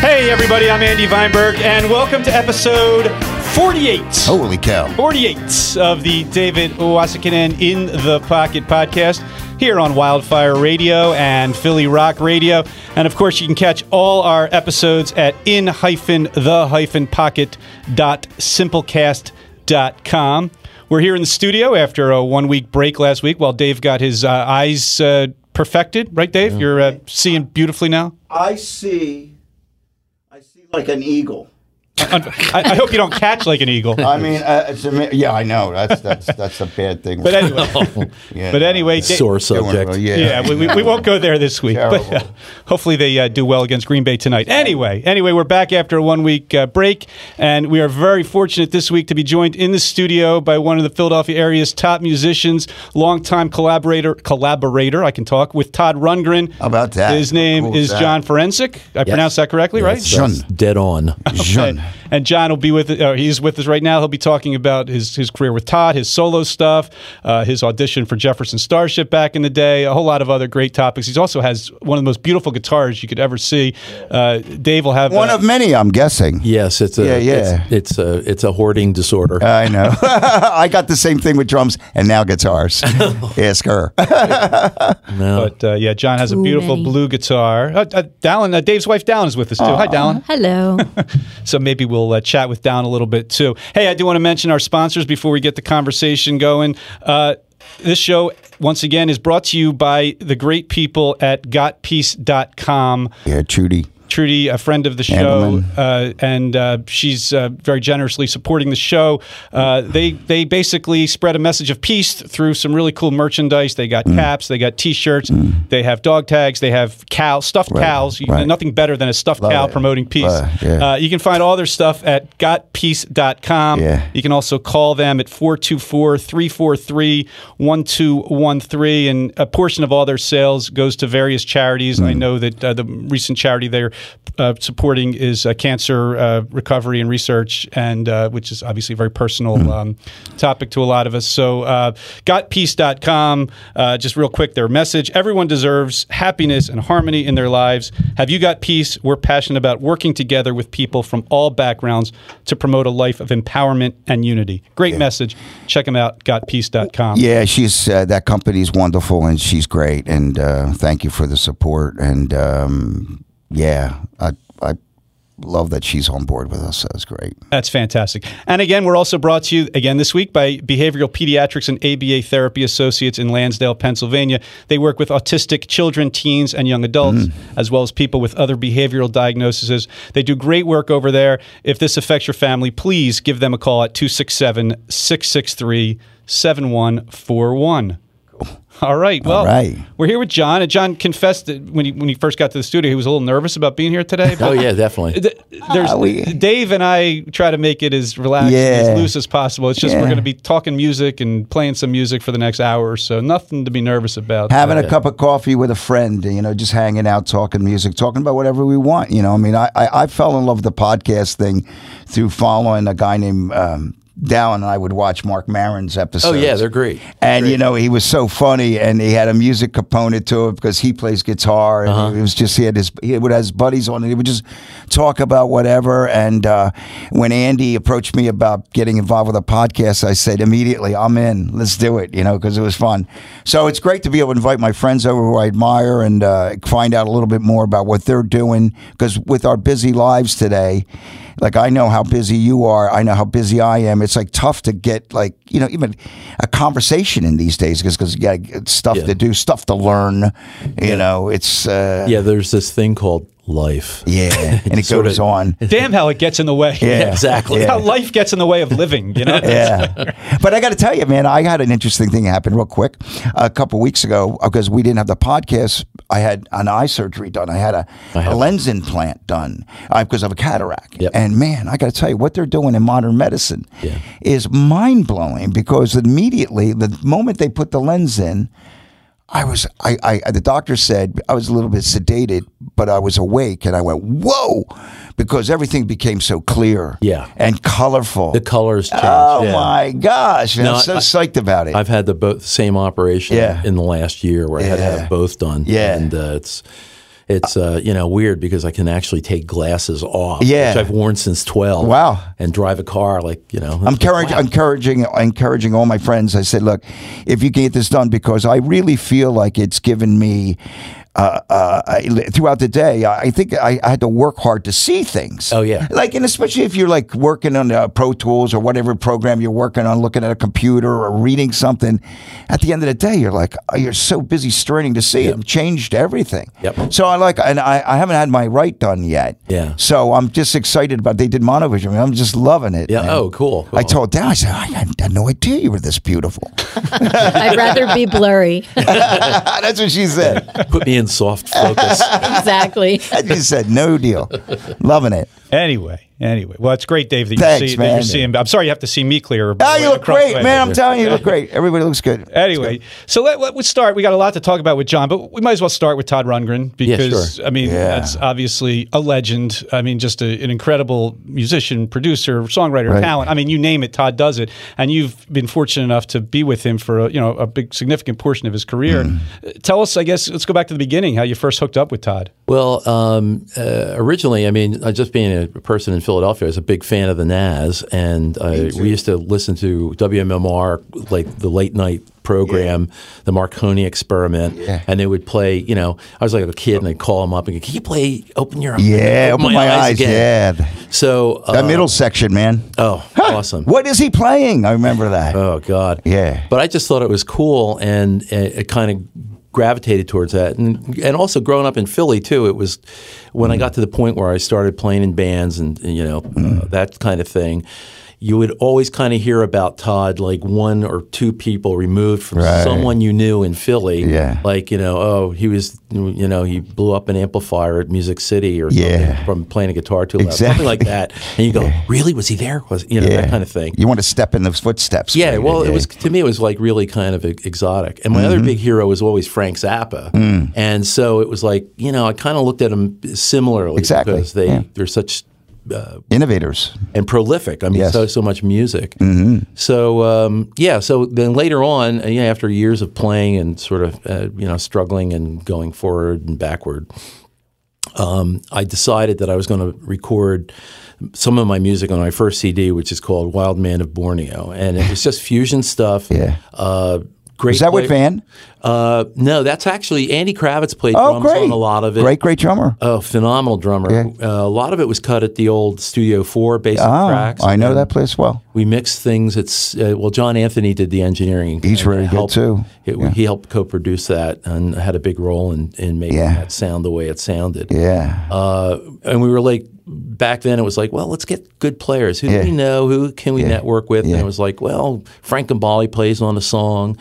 Hey everybody, I'm Andy Weinberg, and welcome to episode 48. Holy cow. 48 of the David Wasserkinen In the Pocket podcast here on Wildfire Radio and Philly Rock Radio. And of course, you can catch all our episodes at in-the-pocket.simplecast.com. We're here in the studio after a one-week break last week while Dave got his eyes perfected. Right, Dave? Yeah. You're seeing beautifully now? I see like an eagle. I hope you don't catch like an eagle. I mean, I know that's a bad thing. But anyway, sore subject. We won't go there this week. Terrible. But hopefully they do well against Green Bay tonight. Anyway, we're back after a 1 week break, and we are very fortunate this week to be joined in the studio by one of the Philadelphia area's top musicians, longtime collaborator. I can talk with Todd Rundgren. How about that? His name is that? John Forensic. I pronounced that correctly, right? John. Dead on. John. And John will be with us. He's with us right now. He'll be talking about his career with Todd, his solo stuff, his audition for Jefferson Starship back in the day, a whole lot of other great topics. He also has one of the most beautiful guitars you could ever see. Dave will have one of many, I'm guessing. Yes, it's a hoarding disorder. I know. I got the same thing with drums and now guitars. Ask her. No. But John has a beautiful blue guitar. Dallin, Dave's wife Dallin is with us too. Hi, Dallin. Hello. So maybe we'll chat with Don a little bit too. Hey, I do want to mention our sponsors before we get the conversation going. This show, once again, is brought to you by the great people at gotpeace.com. Yeah, Trudy, a friend of the show, and she's very generously supporting the show. They basically spread a message of peace through some really cool merchandise. They got caps, they got T-shirts, they have dog tags, they have cows. Nothing better than a stuffed cow promoting peace. You can find all their stuff at gotpeace.com. Yeah. You can also call them at 424-343-1213, and a portion of all their sales goes to various charities. I know that the recent charity they're supporting is cancer recovery and research, and which is obviously a very personal topic to a lot of us. So gotpeace.com, just real quick, their message: everyone deserves happiness and harmony in their lives. Have you got peace? We're passionate about working together with people from all backgrounds to promote a life of empowerment and unity. Great message. Check them out, gotpeace.com. Yeah, she's that company's wonderful, and she's great, and thank you for the support, and I love that she's on board with us. That's great. That's fantastic. And again, we're also brought to you again this week by Behavioral Pediatrics and ABA Therapy Associates in Lansdale, Pennsylvania. They work with autistic children, teens, and young adults, as well as people with other behavioral diagnoses. They do great work over there. If this affects your family, please give them a call at 267-663-7141. All right. Well, we're here with John, and John confessed that when he first got to the studio, he was a little nervous about being here today. But definitely. Dave and I try to make it as relaxed and as loose as possible. It's just we're going to be talking music and playing some music for the next hour or so. Nothing to be nervous about. Having a cup of coffee with a friend, just hanging out, talking music, talking about whatever we want. You know, I mean, I fell in love with the podcast thing through following a guy named Dallin, and I would watch Mark Maron's episodes. Oh, yeah, they're great. And, he was so funny, and he had a music component to it because he plays guitar. And it was just, he would have his buddies on, and he would just talk about whatever. And when Andy approached me about getting involved with a podcast, I said immediately, I'm in. Let's do it, because it was fun. So it's great to be able to invite my friends over who I admire and find out a little bit more about what they're doing, because with our busy lives today, like, I know how busy you are. I know how busy I am. It's, tough to get, even a conversation in these days because you got stuff to do, stuff to learn, it's... there's this thing called life. Yeah, and it goes on. Damn how it gets in the way. Yeah, exactly. How life gets in the way of living, Yeah. But I got to tell you, man, I had an interesting thing happen real quick a couple weeks ago because we didn't have the podcast. I had an eye surgery done. I had a lens implant done because of a cataract. Yep. And man, I got to tell you, what they're doing in modern medicine is mind-blowing because immediately, the moment they put the lens in, I the doctor said I was a little bit sedated, but I was awake, and I went, whoa, because everything became so clear, and colorful. The colors changed. Oh my gosh, man, no, I'm so psyched about it. I've had the same operation in the last year where I had to have both done, and it's you know, weird because I can actually take glasses off, which I've worn since 12. Wow. And drive a car like, you know. I'm encouraging all my friends. I said, look, if you can get this done, because I really feel like it's given me throughout the day, I think I had to work hard to see things. Oh, yeah. Like, and especially if you're like working on Pro Tools or whatever program you're working on, looking at a computer or reading something, at the end of the day, you're like, oh, you're so busy straining to see it changed everything. Yep. So I like, and I haven't had my right done yet. Yeah. So I'm just excited about, they did monovision. I'm just loving it. Yeah. Man. Oh, cool. I told Dan, I said, I had no idea you were this beautiful. I'd rather be blurry. That's what she said. Put me in soft focus. Exactly. I just said no deal. Loving it. Anyway. Well, it's great, Dave, that you're seeing. I'm sorry you have to see me clearer. Oh, you look great, man. I'm telling you, you look great. Everybody looks good. Anyway, so let's start. We got a lot to talk about with John, but we might as well start with Todd Rundgren because, I mean, that's obviously a legend. I mean, just an incredible musician, producer, songwriter, talent. I mean, you name it, Todd does it. And you've been fortunate enough to be with him for a big, significant portion of his career. Tell us, I guess, let's go back to the beginning, how you first hooked up with Todd. Well, originally, I mean, just being a person in Philadelphia, I was a big fan of the Nas, and we used to listen to WMMR, like the late night program, the Marconi Experiment, and they would play, you know, I was like a kid, and I'd call them up and go, can you play Open Your Eyes? Yeah, Open My Eyes again. Yeah. So, that middle section, man. Oh, awesome. What is he playing? I remember that. Oh, God. Yeah. But I just thought it was cool, and it kind of gravitated towards that, and also growing up in Philly too. It was when I got to the point where I started playing in bands and you know that kind of thing. You would always kind of hear about Todd, like one or two people removed from someone you knew in Philly. Yeah. Like, you know, he was, you know, he blew up an amplifier at Music City or something from playing a guitar too loud, something like that. And you go, really? Was he there? Was, you know, that kind of thing. You want to step in those footsteps. Yeah, well, it was, to me, it was like really kind of exotic. And my other big hero was always Frank Zappa. And so it was like, you know, I kind of looked at him similarly because they're such innovators and prolific. I mean, so much music. So so then later on, you know, after years of playing and sort of you know, struggling and going forward and backward, I decided that I was going to record some of my music on my first CD, which is called Wild Man of Borneo, and it was just fusion stuff. Great. Is that with Van? No, that's actually Andy Kravitz played drums on a lot of it. Great drummer. Oh, phenomenal drummer. Yeah. A lot of it was cut at the old Studio 4 basic tracks. I know that place well. We mixed things. It's well, John Anthony did the engineering. He's really good too. He helped co-produce that and had a big role in making that sound the way it sounded. Yeah. And we were like, back then it was like, well, let's get good players. Who do we know? Who can we network with? And it was like, well, Frank Gambale plays on a song.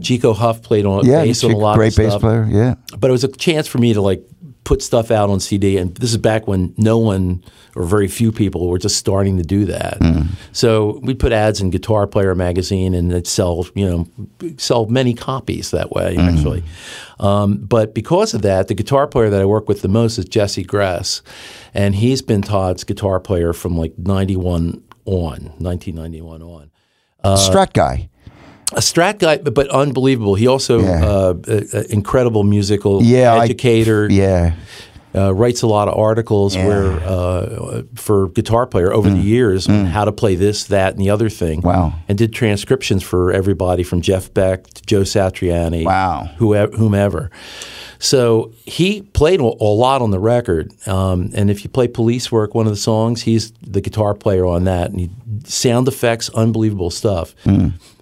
Chico Huff played on bass on a lot of stuff. Great bass player, But it was a chance for me to like put stuff out on CD, and this is back when no one or very few people were just starting to do that. So we put ads in Guitar Player magazine, and it sell many copies that way actually. But because of that, the guitar player that I work with the most is Jesse Grass, and he's been Todd's guitar player from like 1991 on. Strat guy. A Strat guy, but unbelievable. He also incredible musical educator. Writes a lot of articles where for Guitar Player over the years on how to play this, that, and the other thing. Wow. And did transcriptions for everybody from Jeff Beck to Joe Satriani. Wow. Whomever. So he played a lot on the record, and if you play Police Work, one of the songs, he's the guitar player on that, and he, sound effects, unbelievable stuff.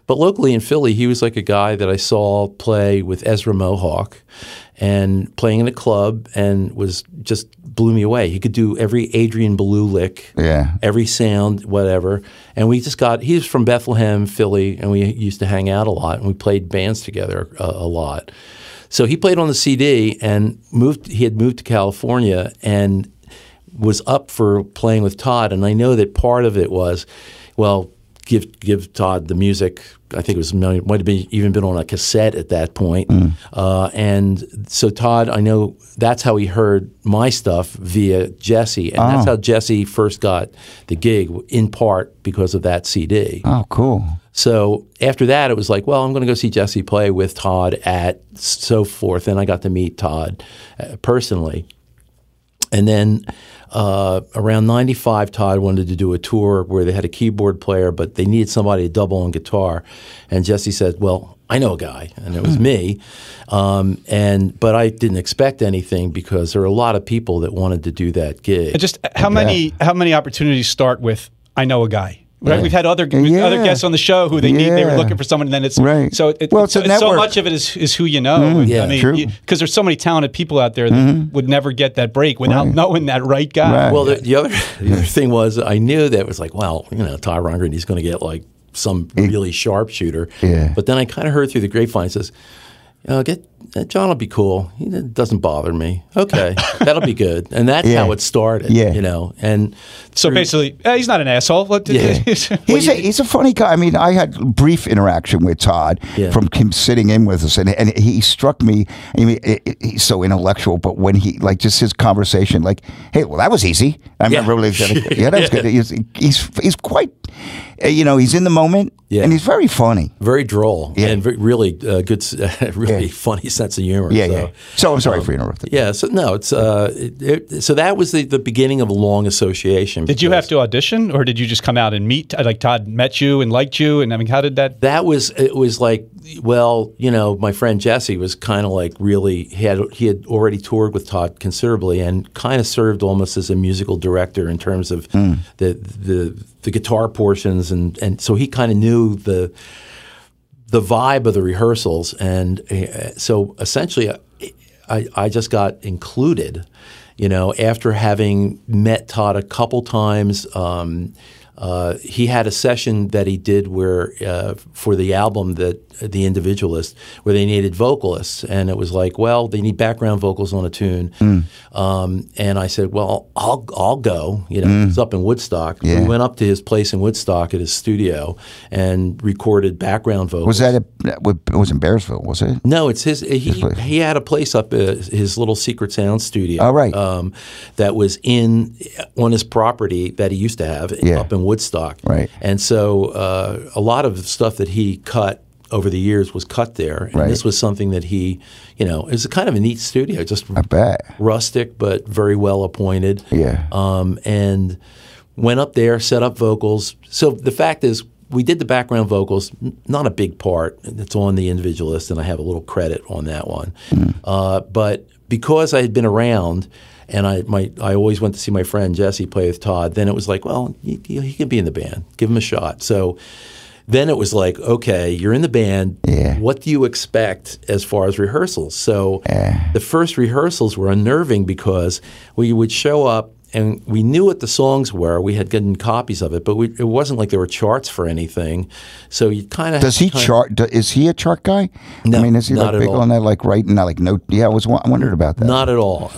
But locally in Philly, he was like a guy that I saw play with Essra Mohawk and playing in a club, and was just blew me away. He could do every Adrian Belew lick, every sound, whatever. And we just got – he was from Bethlehem, Philly, and we used to hang out a lot, and we played bands together a lot. So he played on the CD and moved to California and was up for playing with Todd. And I know that part of it was, well – give Todd the music. I think it was might have even been on a cassette at that point. And so Todd, I know that's how he heard my stuff via Jesse, and that's how Jesse first got the gig, in part because of that CD. Oh, cool. So after that, it was like, well, I'm going to go see Jesse play with Todd at so forth, and I got to meet Todd personally. And then around 95, Todd wanted to do a tour where they had a keyboard player, but they needed somebody to double on guitar. And Jesse said, well, I know a guy, and it was me. But I didn't expect anything because there were a lot of people that wanted to do that gig. And just how many opportunities start with, I know a guy? Right. We've had other guests on the show who they were looking for someone, and then it's right. So so much of it is who you know. I mean, because there's so many talented people out there that would never get that break without knowing that right guy. Right. Well, the other thing was, I knew that it was like, well, you know, Todd Rundgren, he's going to get like some really sharpshooter. Yeah. But then I kind of heard through the grapevine, it says, John will be cool. He doesn't bother me. Okay, that'll be good. And that's how it started. Yeah. You know, and so basically, he's not an asshole. He's a funny guy. I mean, I had brief interaction with Todd from him sitting in with us, and he struck me. I mean, he's so intellectual, but when he just his conversation, hey, well, that was easy. I remember really that's good. He's quite. You know, he's in the moment, and he's very funny. Very droll, and really good, really funny sense of humor. Yeah, so, yeah. So I'm sorry for interrupting. Yeah, so no, it's so that was the beginning of a long association. Did you have to audition, or did you just come out and meet? Like Todd met you and liked you, and I mean, how did that? That was, it was like, well, you know, my friend Jesse was kind of like really, he had already toured with Todd considerably and kind of served almost as a musical director in terms of the guitar portions, and so he kind of knew the vibe of the rehearsals, and so essentially I just got included, you know, after having met Todd a couple times. He had a session that he did where for the album The Individualist, where they needed vocalists, and it was like, well, they need background vocals on a tune, and I said, well, I'll go. You know, it's up in Woodstock. Yeah. We went up to his place in Woodstock at his studio and recorded background vocals. Was that it was in Bearsville? Was it? No, it's his. He had a place up his little secret sound studio. Oh, right. That was on his property that he used to have up in Woodstock. Right. And so a lot of stuff that he cut over the years was cut there. And this was something that he, you know, it was a kind of a neat studio, just rustic but very well appointed. Yeah. And went up there, set up vocals. So the fact is, we did the background vocals, not a big part. It's on The Individualist, and I have a little credit on that one. But because I had been around, and I always went to see my friend Jesse play with Todd, then it was like, well, he can be in the band. Give him a shot. So then it was like, okay, you're in the band. Yeah. What do you expect as far as rehearsals? So the first rehearsals were unnerving because we would show up, and we knew what the songs were. We had gotten copies of it, but it wasn't like there were charts for anything. So you kind of chart? Is he a chart guy? No, I mean, is he like big on that? Like writing, like note? Yeah, I wondered about that. Not at all.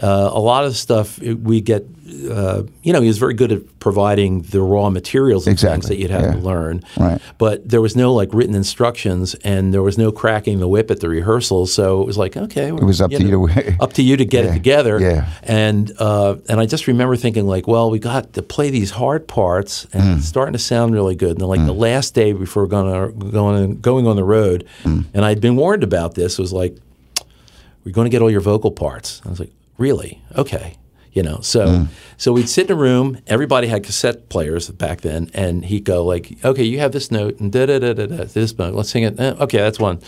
A lot of stuff we get. You know, he was very good at providing the raw materials and things that you'd have to learn. Right. But there was no written instructions, and there was no cracking the whip at the rehearsals. So it was like, okay, it was up to you to get it together. Yeah. And I just remember thinking well, we got to play these hard parts, and it's starting to sound really good. And then the last day before going on the road, and I'd been warned about this, was like, we're going to get all your vocal parts. And I was like, really? Okay. You know, so we'd sit in a room. Everybody had cassette players back then, and he'd go "Okay, you have this note and da da da da da. This note, let's sing it. Okay, that's one."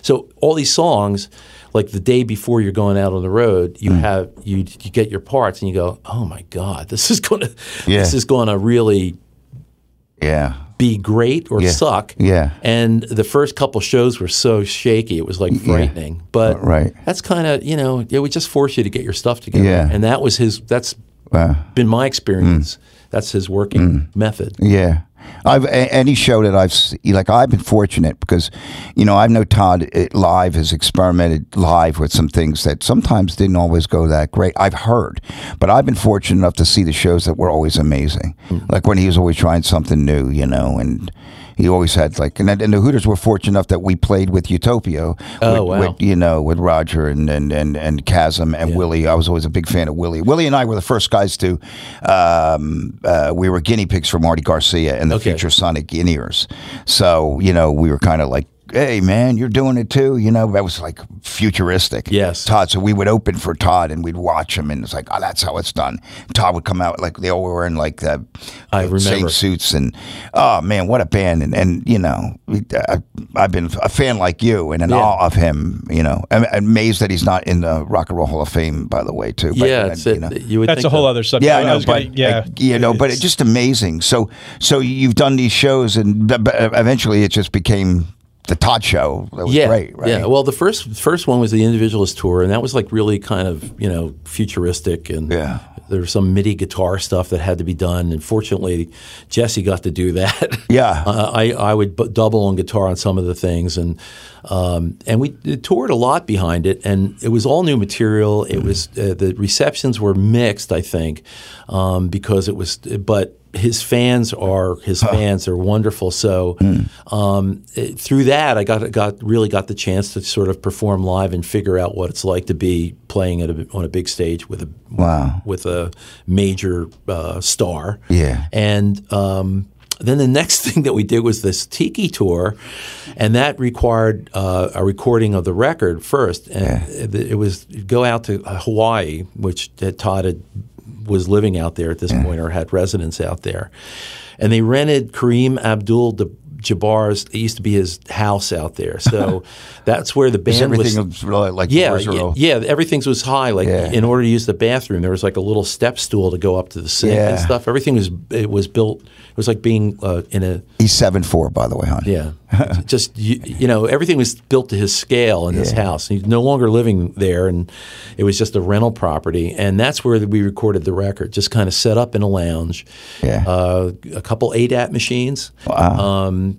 So all these songs, the day before you're going out on the road, you have you get your parts, and you go, "Oh my God, this is going to really be great or suck." Yeah. And the first couple shows were so shaky, it was frightening. Yeah. But that's kind of, you know, it would just force you to get your stuff together. Yeah. And that's been my experience. That's his working method. Yeah. Any show that I've seen, like, I've been fortunate because, you know, I know Todd live has experimented live with some things that sometimes didn't always go that great. I've heard, but I've been fortunate enough to see the shows that were always amazing. Mm-hmm. Like when he was always trying something new, you know, and he always had like, and the Hooters were fortunate enough that we played with Utopia. Oh, wow. With, you know, with Roger and Chasm and Willie. I was always a big fan of Willie. Willie and I were the first guys to, we were guinea pigs for Marty Garcia and the future Sonic In Ears. So, you know, we were kind of like, hey, man, you're doing it too. You know, that was like futuristic. Yes. Todd. So we would open for Todd and we'd watch him and it's like, oh, that's how it's done. Todd would come out like they all were in like the same suits and, oh, man, what a band. And you know, I've been a fan like you and in awe of him, you know. I'm amazed that he's not in the Rock and Roll Hall of Fame, by the way, too. But, yeah, you know, you would that's a whole other subject. Yeah, I know, but, you know, but it's just amazing. So you've done these shows and eventually it just became the Todd Show. That was great, right? Yeah, well, the first one was the Individualist tour, and that was like really kind of, you know, futuristic, and there was some MIDI guitar stuff that had to be done, and fortunately, Jesse got to do that. Yeah. I would double on guitar on some of the things, and we toured a lot behind it, and it was all new material. It was the receptions were mixed, I think, because it was, but his fans are wonderful. So through that, I got the chance to sort of perform live and figure out what it's like to be playing on a big stage with a major star. Yeah, and then the next thing that we did was this Tiki tour, and that required a recording of the record first, and it was go out to Hawaii, which Todd was living out there at this point or had residence out there. And they rented Kareem Abdul-Jabbar's, it used to be his house out there. So that's where the band was. Everything was really like everything was high. Like in order to use the bathroom, there was like a little step stool to go up to the sink and stuff. Everything was built. It was like being in a. He's 7'4", by the way, hon. Yeah. Just, you know, everything was built to his scale in his house. He's no longer living there, and it was just a rental property. And that's where we recorded the record, just kind of set up in a lounge. Yeah. A couple ADAT machines. Wow.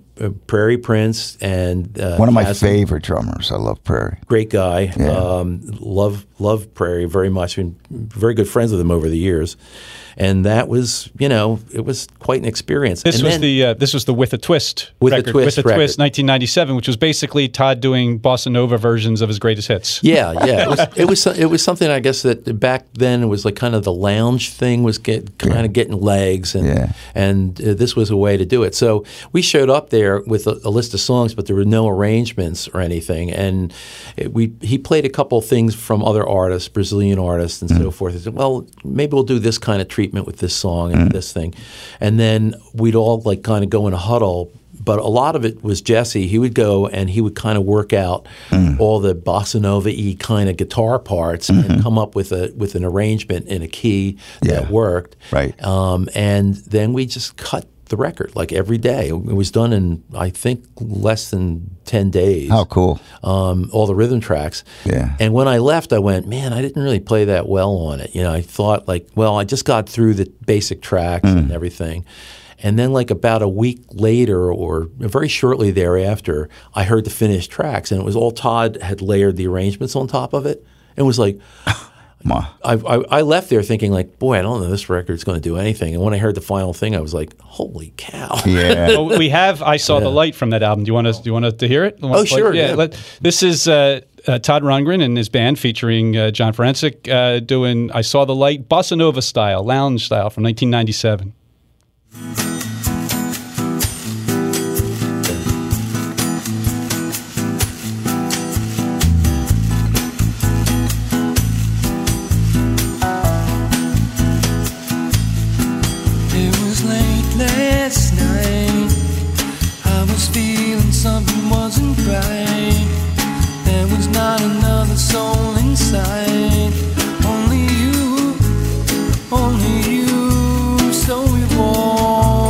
Prairie Prince and one of my favorite drummers. I love Prairie. Great guy. Yeah. Love Prairie very much. Been very good friends with him over the years. And that was, you know, it was quite an experience. This was the With a Twist record. With a Twist, 1997, which was basically Todd doing bossa nova versions of his greatest hits. Yeah. It was something, I guess, that back then was like kind of the lounge thing was getting legs, and this was a way to do it. So we showed up there with a list of songs, but there were no arrangements or anything. And he played a couple things from other artists, Brazilian artists, and so forth. He said, well, maybe we'll do this kind of treatment with this song and this thing, and then we'd all like kind of go in a huddle. But a lot of it was Jesse. He would go and he would kind of work out all the bossa nova-y kind of guitar parts and come up with an arrangement in a key that worked. Right, and then we just cut the record like every day. It was done in, I think, less than 10 days. How cool. All the rhythm tracks. Yeah. And when I left, I went, man, I didn't really play that well on it. You know, I thought like, well, I just got through the basic tracks and everything. And then like about a week later or very shortly thereafter, I heard the finished tracks, and it was all Todd had layered the arrangements on top of it. And it was like... I left there thinking like, boy, I don't know this record's going to do anything. And when I heard the final thing, I was like, holy cow! Yeah, well, I saw the light from that album. Do you want us to hear it? Oh, sure. Yeah. This is Todd Rundgren and his band featuring John Forensic doing "I Saw the Light" bossa nova style, lounge style from 1997. Only you, so we walk.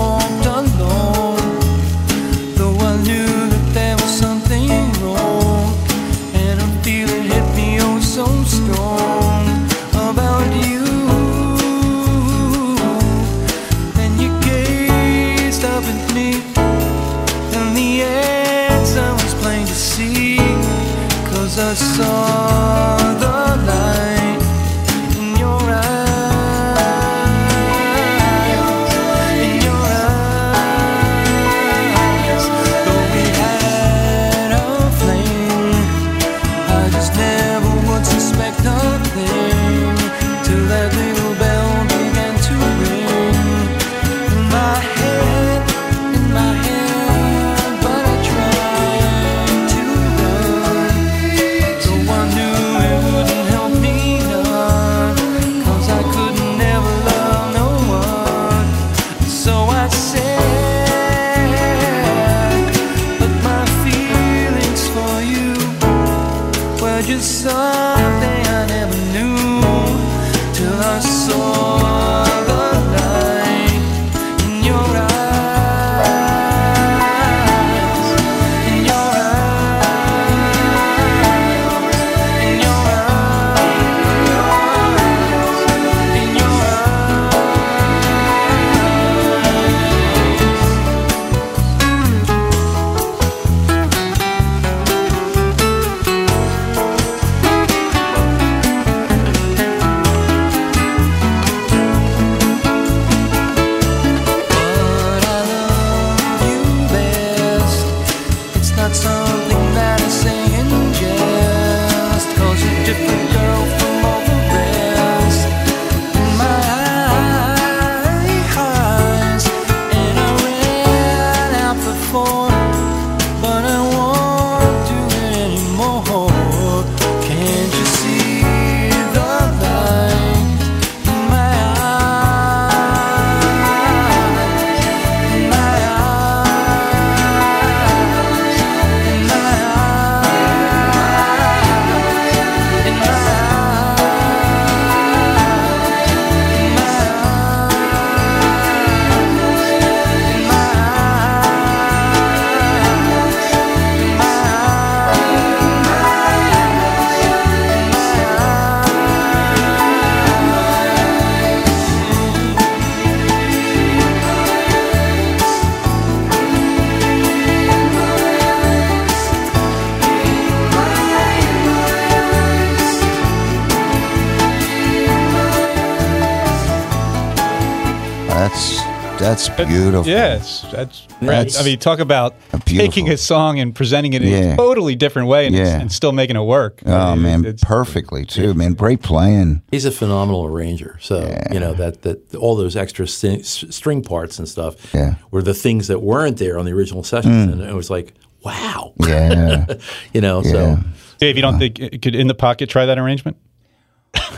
Beautiful. Yes, that's. I mean, talk about taking a song and presenting it in a totally different way, and still making it work. Oh, I mean, man, it's perfectly too. Man, great playing. He's a phenomenal arranger. So you know that all those extra string parts and stuff were the things that weren't there on the original sessions, and it was like, wow. Yeah, you know. Yeah. So, Dave, you don't think it could In the Pocket try that arrangement?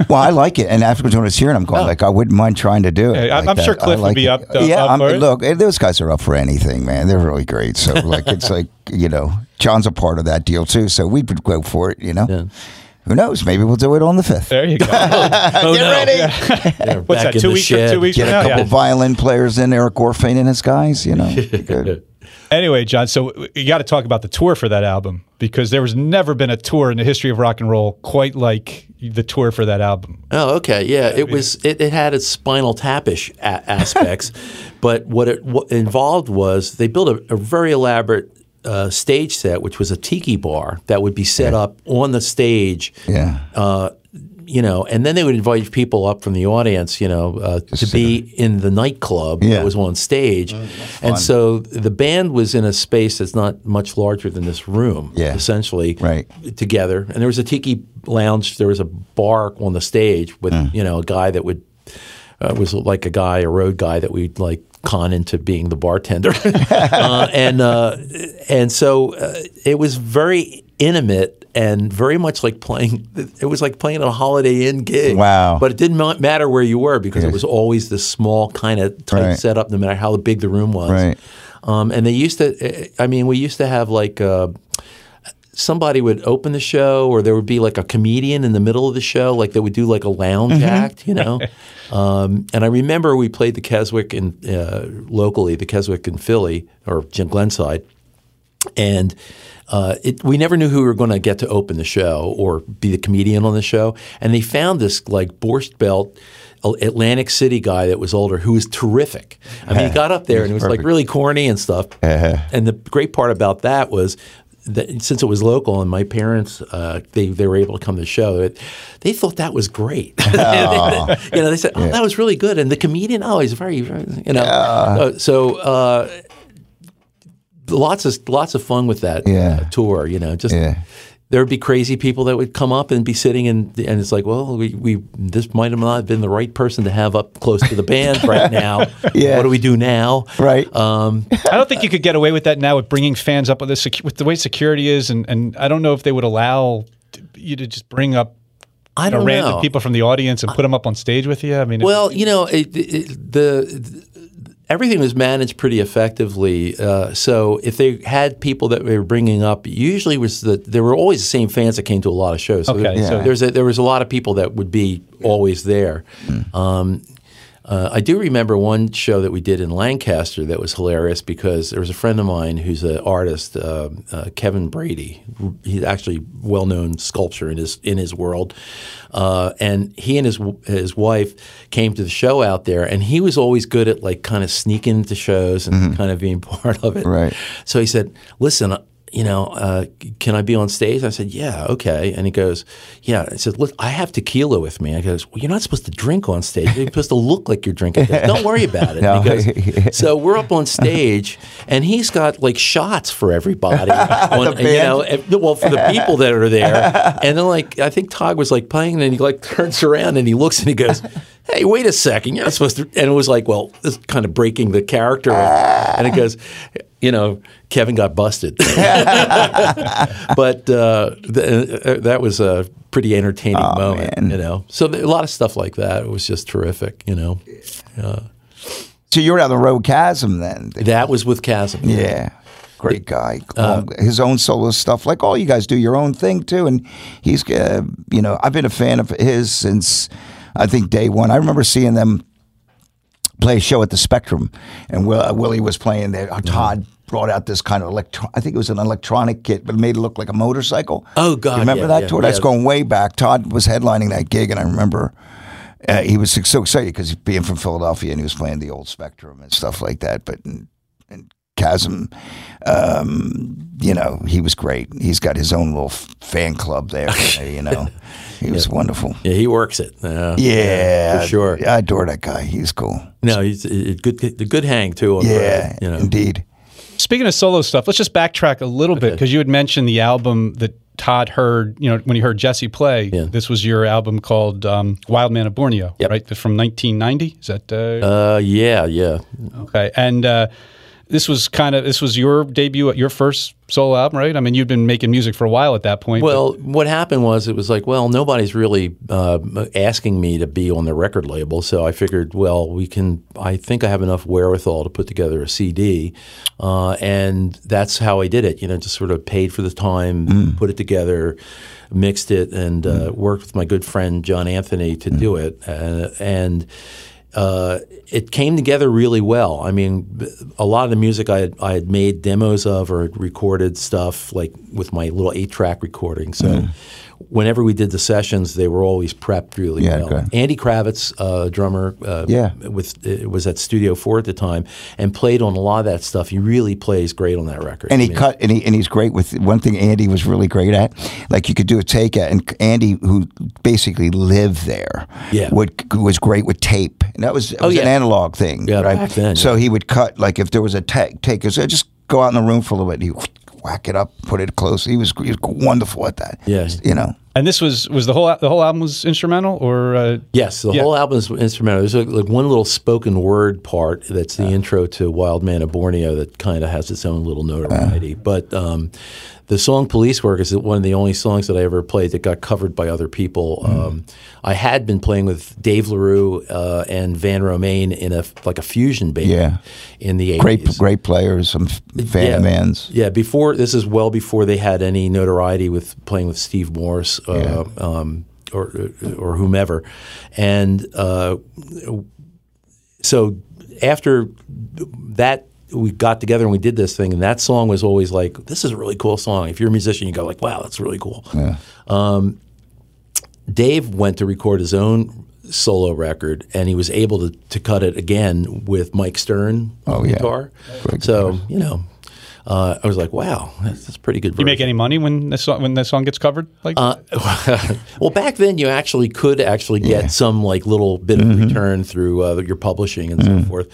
Well, I like it, and afterwards when I was hearing, I'm going like, I wouldn't mind trying to do it. I'm sure Cliff would be up. Look, those guys are up for anything, man. They're really great. So, like, it's like, you know, John's a part of that deal too. So we would go for it, you know. Yeah. Who knows? Maybe we'll do it on the 5th. There you go. Get ready. Yeah. Yeah, what's that? 2 weeks. 2 weeks. Get a couple violin players in, Eric Gorfain and his guys. You know. Good. Anyway, John, so you got to talk about the tour for that album, because there was never been a tour in the history of rock and roll quite like the tour for that album. Oh, okay, yeah. It had its Spinal Tap-ish aspects, but what involved was they built a very elaborate stage set, which was a tiki bar that would be set up on the stage. Yeah. You know, and then they would invite people up from the audience, you know, to be in the nightclub that was on stage. And so the band was in a space that's not much larger than this room, essentially, together. And there was a tiki lounge. There was a bar on the stage with, you know, a guy that would was like a road guy that we'd like con into being the bartender. and so it was very intimate. And very much like playing – it was like playing a Holiday Inn gig. Wow. But it didn't matter where you were, because it was always this small kind of tight setup, no matter how big the room was. Right. And they used to – I mean, we used to have like somebody would open the show, or there would be like a comedian in the middle of the show, like they would do like a lounge act, you know. And I remember we played the Keswick in, locally, the Keswick in Philly or Glenside, and – we never knew who we were going to get to open the show or be the comedian on the show. And they found this like Borscht Belt Atlantic City guy that was older, who was terrific. I mean, he got up there and it was like really corny and stuff. And the great part about that was since it was local and my parents, they were able to come to the show, they thought that was great. Oh. You know, they said, oh, yeah. That was really good. And the comedian, oh, he's very, you know. Yeah. So lots of fun with that tour, you know, just – there would be crazy people that would come up and be sitting, and it's like, well, we this might have not been the right person to have up close to the band right now. Yeah. What do we do now? Right. I don't think you could get away with that now with bringing fans up with the way security is, and I don't know if they would allow you to just bring up random people from the audience and put them up on stage with you. I mean, everything was managed pretty effectively. So if they had people that they were bringing up, usually there were always the same fans that came to a lot of shows. So, there was a lot of people that would be always there. Mm. I do remember one show that we did in Lancaster that was hilarious because there was a friend of mine who's an artist, Kevin Brady. He's actually well-known sculptor in his world, and he and his wife came to the show out there, and he was always good at like kind of sneaking into shows and kind of being part of it. Right. So he said, "Listen, you know, can I be on stage?" I said, "Yeah, okay." And he goes, "Yeah." I said, "Look, I have tequila with me." I goes, "Well, you're not supposed to drink on stage. You're supposed to look like you're drinking." Goes, "Don't worry about it." No. And he goes, so we're up on stage, and he's got like shots for everybody, for the people that are there. And then like I think Todd was like playing, and then he like turns around and he looks and he goes, "Hey, wait a second, you're not supposed to." And it was like, well, this is kind of breaking the character, and it goes. You know, Kevin got busted. But that was a pretty entertaining moment, man. You know. So a lot of stuff like that. It was just terrific, you know. So you were on the road Chasm then. That was with Chasm. Yeah. Great guy. His own solo stuff. Like all you guys do your own thing too. And he's, you know, I've been a fan of his since I think day one. I remember seeing them play a show at the Spectrum, and Willie was playing there. Todd brought out this kind of I think it was an electronic kit, but it made it look like a motorcycle. Oh, God. You remember that tour? Yeah. That's going way back. Todd was headlining that gig, and I remember he was so excited because being from Philadelphia, and he was playing the old Spectrum and stuff like that. But in Chasm, you know, he was great. He's got his own little fan club there, you know. He was wonderful. Yeah, he works it. For sure. I adore that guy. He's cool. No, he's a good hang, too. You know. Indeed. Speaking of solo stuff, let's just backtrack a little bit, because you had mentioned the album that Todd heard, you know, when he heard Jesse play. Yeah. This was your album called Wild Man of Borneo, right? From 1990? Is that? Yeah. Okay. And this was your debut at your first solo album, right? I mean, you'd been making music for a while at that point. Well, what happened was it was like, well, nobody's really asking me to be on the record label. So I figured, well, I think I have enough wherewithal to put together a CD. And that's how I did it, you know, just sort of paid for the time, put it together, mixed it, and worked with my good friend John Anthony to do it. And it came together really well. I mean, a lot of the music I had made demos of or recorded stuff like with my little 8-track recording. So whenever we did the sessions, they were always prepped really well. Okay. Andy Kravitz, drummer, was at Studio 4 at the time and played on a lot of that stuff. He really plays great on that record. And he's great with one thing. Andy was really great at, like you could do a take at, and Andy, who basically lived there, was great with tape. And that was an analog thing, right? Back then, so he would cut, like if there was a take, so just go out in the room for a little bit. He whack it up, put it close. He was wonderful at that. Yes, you know. And this was the whole album was instrumental, or yes, the whole album is instrumental. There's like one little spoken word part that's the intro to Wild Man of Borneo that kind of has its own little notoriety, but. The song Police Work is one of the only songs that I ever played that got covered by other people. I had been playing with Dave LaRue and Van Romaine in a fusion band in the 80s. Great players, some fan bands. Yeah, this is well before they had any notoriety with playing with Steve Morse or whomever. And so after that, we got together and we did this thing, and that song was always like, this is a really cool song. If you're a musician, you go like, wow, that's really cool. Yeah. Dave went to record his own solo record, and he was able to cut it again with Mike Stern on guitar. Great guitars. You know, I was like, wow, that's pretty good version. Do you make any money when the song gets covered? Like, well, back then you actually could get some like little bit of return through your publishing and so forth.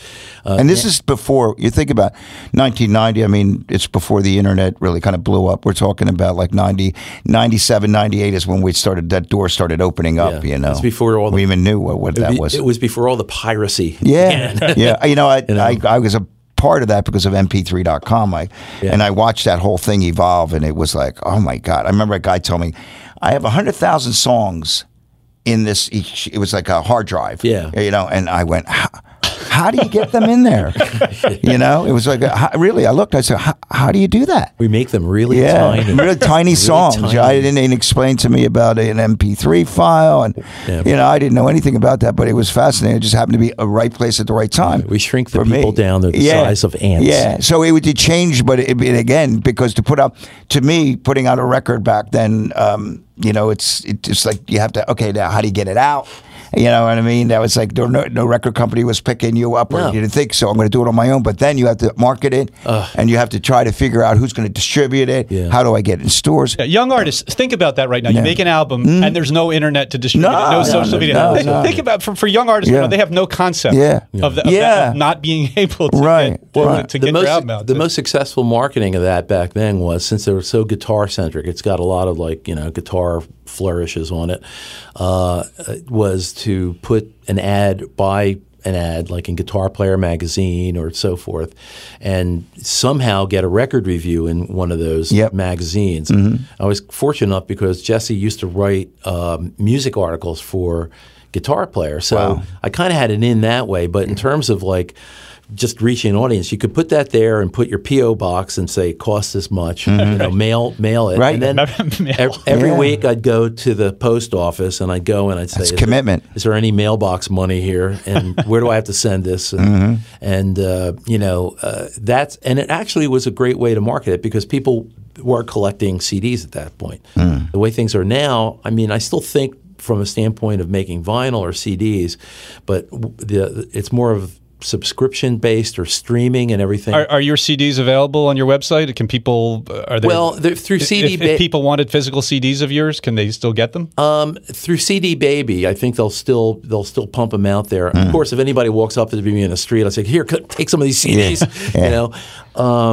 And this is before, you think about 1990, I mean, it's before the internet really kind of blew up. We're talking about like 90, 97, 98 is when we started, that door started opening up, you know. It's before all the, we even knew what that was. It was before all the piracy. Yeah, yeah. You know, I was a part of that because of mp3.com, and I watched that whole thing evolve, and it was like, oh my God. I remember a guy told me, I have 100,000 songs in this, it was like a hard drive, you know, and I went, how do you get them in there? You know, it was like, really, I looked, I said, how do you do that? We make them really tiny. Really tiny songs. Really tiny. I didn't explain to me about an MP3 file. And, you know, I didn't know anything about that, but it was fascinating. It just happened to be a right place at the right time. We shrink the people down. They're the size of ants. Yeah. So it would change, but again, because to put out, to me, putting out a record back then, you know, it's just like you have to, okay, now how do you get it out? You know what I mean? That was like no record company was picking you up, or you didn't think, so I'm going to do it on my own. But then you have to market it, and you have to try to figure out who's going to distribute it. Yeah. How do I get it in stores? Yeah, young artists, think about that right now. You make an album, and there's no internet to distribute it, no social media. No. Think about for young artists, you know, they have no concept of not being able to get your album out. The most successful marketing of that back then was, since they were so guitar-centric, it's got a lot of like, you know, guitar flourishes on it, was to put an ad, buy an ad like in Guitar Player magazine or so forth, and somehow get a record review in one of those magazines. Mm-hmm. I was fortunate enough because Jesse used to write music articles for Guitar Player, so I kind of had it in that way. But in terms of like just reaching an audience, you could put that there and put your P.O. box and say, cost this much, you know, mail it. Right. And then every week I'd go to the post office and I'd go and I'd say, is there any mailbox money here? And where do I have to send this? And, you know, that's – and it actually was a great way to market it because people were collecting CDs at that point. Mm. The way things are now, I mean, I still think from a standpoint of making vinyl or CDs, but it's more of – subscription-based or streaming and everything. Are your CDs available on your website? Can people through CD? If people wanted physical CDs of yours, can they still get them? Through CD Baby, I think they'll still pump them out there. Mm. Of course, if anybody walks up to me in the street, I say, "Here, take some of these CDs." You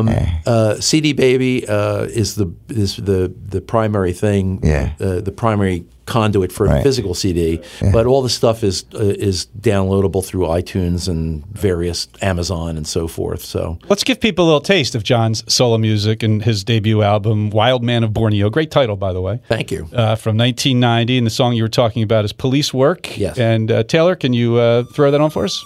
know, CD Baby is the primary thing. Yeah. The primary conduit for a physical CD, but all the stuff is downloadable through iTunes and various Amazon and so forth. So let's give people a little taste of John's solo music and his debut album, Wild Man of Borneo. Great title, by the way. Thank you. From 1990, and the song you were talking about is Police Work. Yes. And Taylor, can you throw that on for us?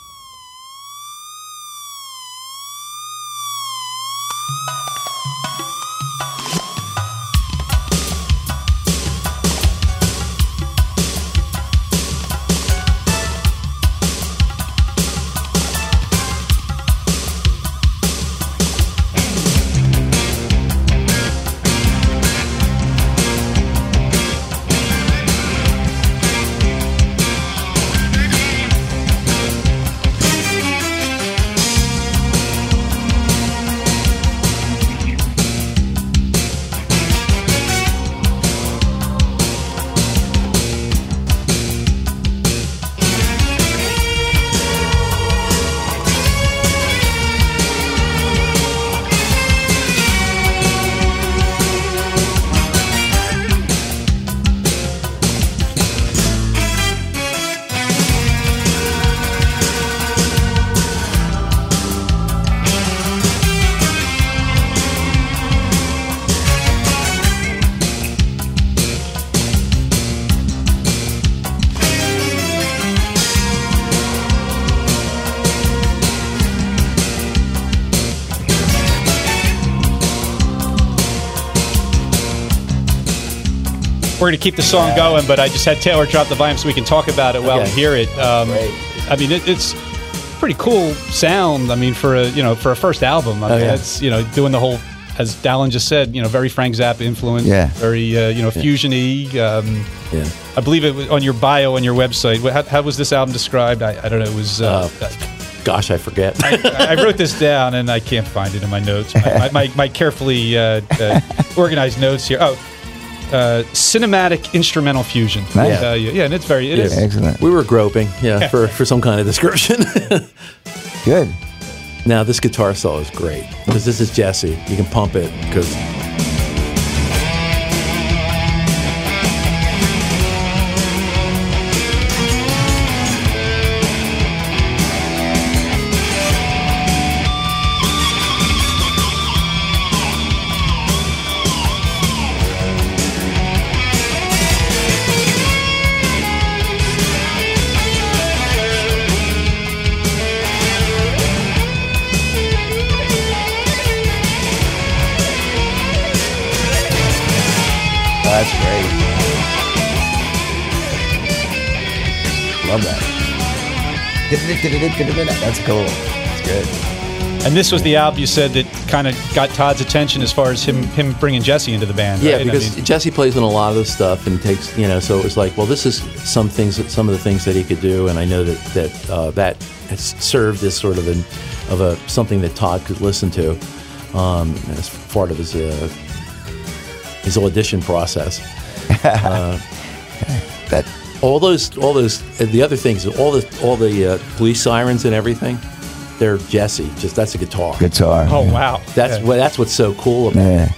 We're going to keep the song going, but I just had Taylor drop the volume so we can talk about it while we hear it. I mean, it's pretty cool sound. I mean, for a first album, I mean, that's, you know, doing the whole, as Dallin just said, you know, very Frank Zappa influence, very you know, fusion-y. I believe it was on your bio on your website. How was this album described? I don't know. It was Gosh, I forget. I wrote this down, and I can't find it in my notes. My carefully organized notes here. Oh, cinematic instrumental fusion. Nice. Yeah, and it is. Excellent. We were groping, for some kind of description. Good. Now, this guitar solo is great, because this is Jesse. You can pump it, because... That's great. Love that. That's cool. That's good. And this was the album you said that kind of got Todd's attention as far as him bringing Jesse into the band. Yeah, right? Because Jesse plays on a lot of this stuff and takes, so it was like, well, this is some of the things that he could do, and I know that has served as sort of a something that Todd could listen to as part of his audition process. The police sirens and everything, they're Jesse. Just that's a guitar. Oh yeah. Wow, that's what's so cool about it.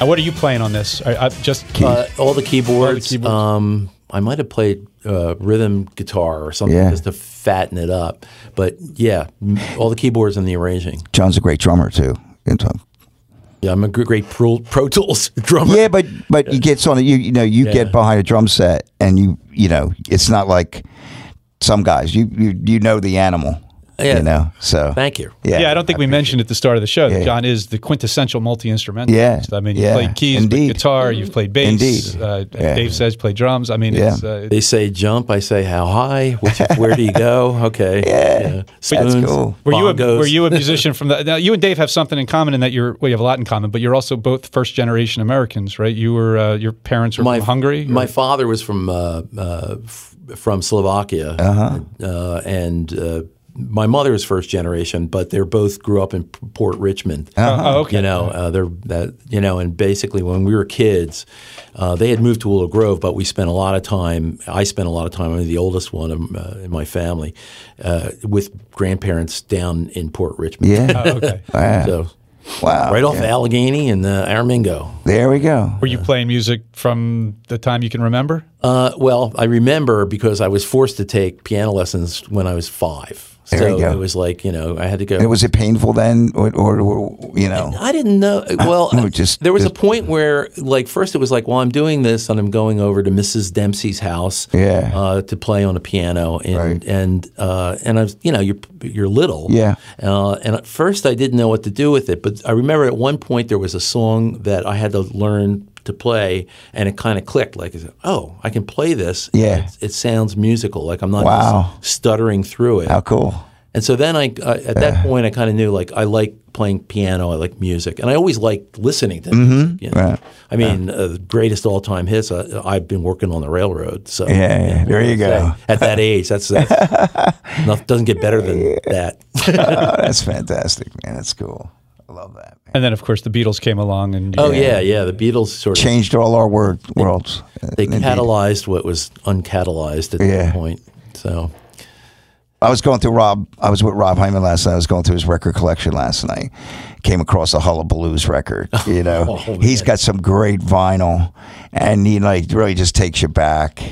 And what are you playing on this? All the keyboards. I might have played rhythm guitar or something just to fatten it up. But yeah, all the keyboards and the arranging. John's a great drummer too. Yeah, I'm a great Pro Tools drummer. Yeah, but he gets on it. You get behind a drum set, and you it's not like some guys. You know the animal. Yeah. So thank you. Yeah, I don't think we mentioned at the start of the show that John is the quintessential multi-instrumentalist. Yeah, I mean, you played keys, with guitar, you've played bass. Indeed. Dave says play drums. I mean, they say jump, I say how high. Where do you go? Okay. Yeah. Spoons, that's cool. Were you a musician from the? Now you and Dave have something in common in that you have a lot in common, but you're also both first-generation Americans, right? You were your parents were from Hungary. My father was from Slovakia, my mother is first generation, but they both grew up in Port Richmond. Oh, okay. And basically when we were kids, they had moved to Willow Grove, but I spent a lot of time, I'm the oldest one in my family, with grandparents down in Port Richmond. Yeah. Oh, okay. Wow. Right off Allegheny and Aramingo. There we go. Were you playing music from the time you can remember? I remember because I was forced to take piano lessons when I was 5. So it was like, I had to go. And was it painful then, or? I didn't know. Well, there was a point where, first it was like, well, I'm doing this, and I'm going over to Mrs. Dempsey's house to play on a piano, and I was, you're little, and at first I didn't know what to do with it, but I remember at one point there was a song that I had to learn to play, and it kind of clicked. Like, oh, I can play this. Yeah, it sounds musical. Like I'm not just stuttering through it. How cool! And so then at that point, I kind of knew. Like, I like playing piano. I like music, and I always liked listening to music. I mean, the greatest all-time hits. I've been working on the railroad. So there you go. At that age, that's doesn't get better than that. That's fantastic, man. That's cool. I love that, man. And then, of course, the Beatles came along, and the Beatles sort of changed all our worlds. They catalyzed what was uncatalyzed at that point. So, I was with Rob Hyman last night. I was going through his record collection last night. Came across a Hullabaloo's record. He's got some great vinyl, and he really just takes you back.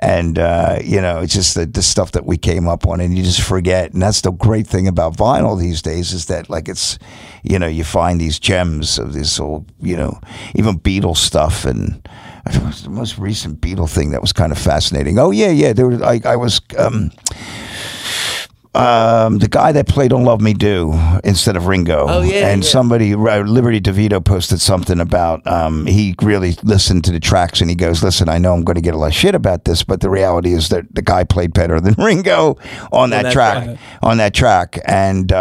And, it's just the stuff that we came up on, and you just forget. And that's the great thing about vinyl these days is that, it's, you find these gems of this old, even Beatle stuff. And it was the most recent Beatle thing that was kind of fascinating. Oh, yeah, yeah. There was, I was... the guy that played on Love Me Do instead of Ringo. Oh, yeah. And somebody, Liberty DeVito, posted something about he really listened to the tracks, and he goes, listen, I know I'm going to get a lot of shit about this, but the reality is that the guy played better than Ringo on that track. And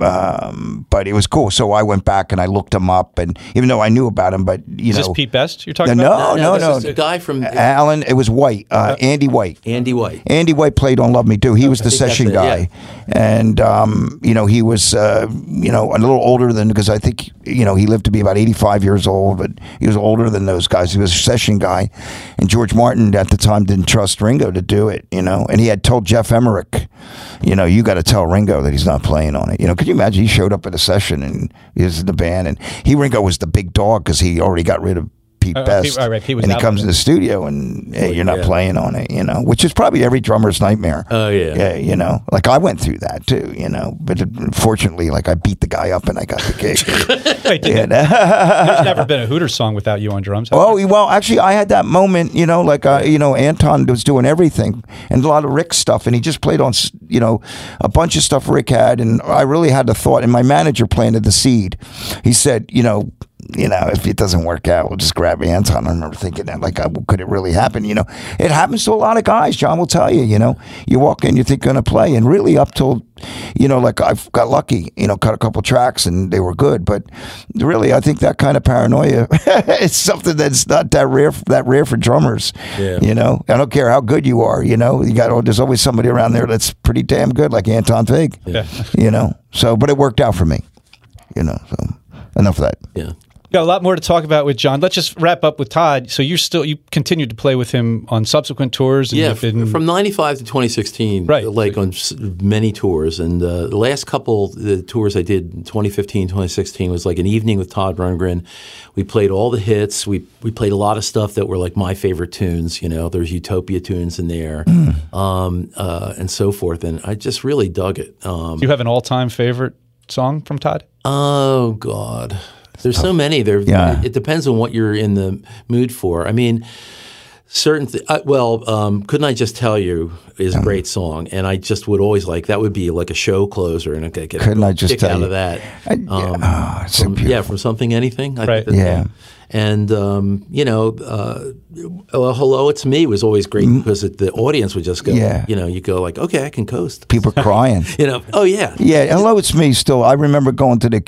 But it was cool. So I went back and I looked him up, and even though I knew about him, but you know, is this Pete Best you're talking about? No. This is a guy from Alan. It was White. Andy White. Andy White. Andy White played on Love Me Do. He was the session guy, and you know, he was a little older than, because I think he lived to be about 85 years old, but he was older than those guys. He was a session guy, and George Martin at the time didn't trust Ringo to do it, and he had told Jeff Emerick, you got to tell Ringo that he's not playing on it. Could you imagine? He showed up at a session and he was in the band, and Ringo was the big dog because he already got rid of Pete Best. He comes in the studio and hey, you're not playing on it, which is probably every drummer's nightmare. Oh yeah, yeah, like I went through that too, But fortunately, I beat the guy up and I got the gig. Wait, there's never been a Hooters song without you on drums. Well, actually, I had that moment, Anton was doing everything and a lot of Rick's stuff, and he just played on, a bunch of stuff Rick had, and I really had the thought, and my manager planted the seed. He said, if it doesn't work out, we'll just grab Anton. I remember thinking that, could it really happen? It happens to a lot of guys. John will tell you, you walk in, you think you're going to play. And really up till, I've got lucky, cut a couple tracks and they were good. But really, I think that kind of paranoia is something that's not that rare for drummers. Yeah. I don't care how good you are, there's always somebody around there that's pretty damn good, like Anton Fig. Yeah. But it worked out for me, so enough of that. Yeah. Got a lot more to talk about with John. Let's just wrap up with Todd. So you continued to play with him on subsequent tours. And from 95 to 2016, right? On many tours. And the last couple the tours I did in 2015, 2016 was an evening with Todd Rundgren. We played all the hits. We played a lot of stuff that were my favorite tunes. There's Utopia tunes in there, and so forth. And I just really dug it. Do you have an all-time favorite song from Todd? Oh God. There's so many. It depends on what you're in the mood for. I mean, Couldn't I Just Tell You is a great song, and I just would always that would be a show closer, and I get Couldn't I Just Tell You out of that. It's so beautiful. Yeah, from Something Anything. And, Hello, It's Me was always great because the audience would just go, you go okay, I can coast. People crying. Oh, yeah. Yeah, Hello, It's Me still. I remember going to the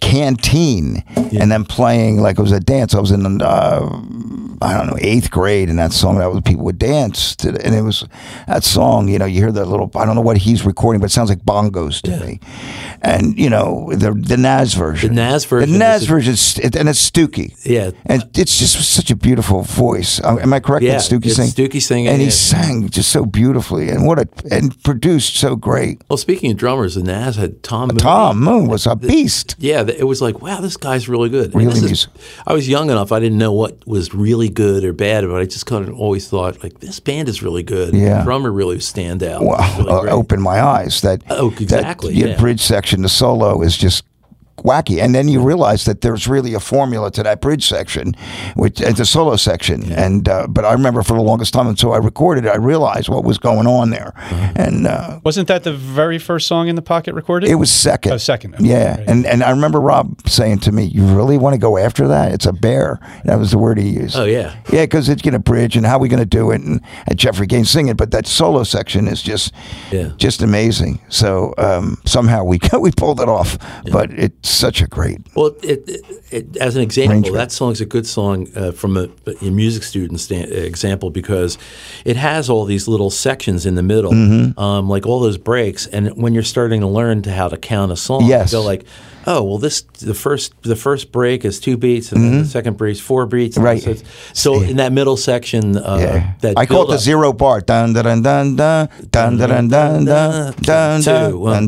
canteen and then playing it was a dance. I was in 8th grade, and that song people would dance to, and it was that song. You hear that little, I don't know what he's recording, but it sounds like bongos to me. And the Nas version, and it's Stooky. Yeah, and it's just such a beautiful voice. Am I correct? Yeah, Stooky singing, and he sang just so beautifully, and produced so great. Well, speaking of drummers, the Nas had Tom Moon. Tom Moon was a beast. Yeah, it was wow, this guy's really good. Really music. I was young enough; I didn't know what was really good or bad, but I just kind of always thought this band is really good. Yeah, the drummer really stand out. Well, really opened my eyes. That bridge section, the solo is just wacky, and then you realize that there's really a formula to that bridge section, which at the solo section, and but I remember for the longest time until I recorded it, I realized what was going on there. And wasn't that the very first song In the Pocket recorded? It was second. Oh, second. Okay. Yeah, right. And I remember Rob saying to me, "You really want to go after that? It's a bear." That was the word he used. Oh yeah, yeah, because it's going to bridge, and how are we going to do it? And Jeffrey Gaines singing, but that solo section is just amazing. So somehow we pulled it off, but it. Such a great. Well, it as an example, that song's a good song from a music student example, because it has all these little sections in the middle, all those breaks. And when you're starting to learn how to count a song, you go the first break is 2 beats, and then the second break is 4 beats. Right. So in that middle section, that I call it the zero bar. Dun dun dun dun dun dun dun dun dun dun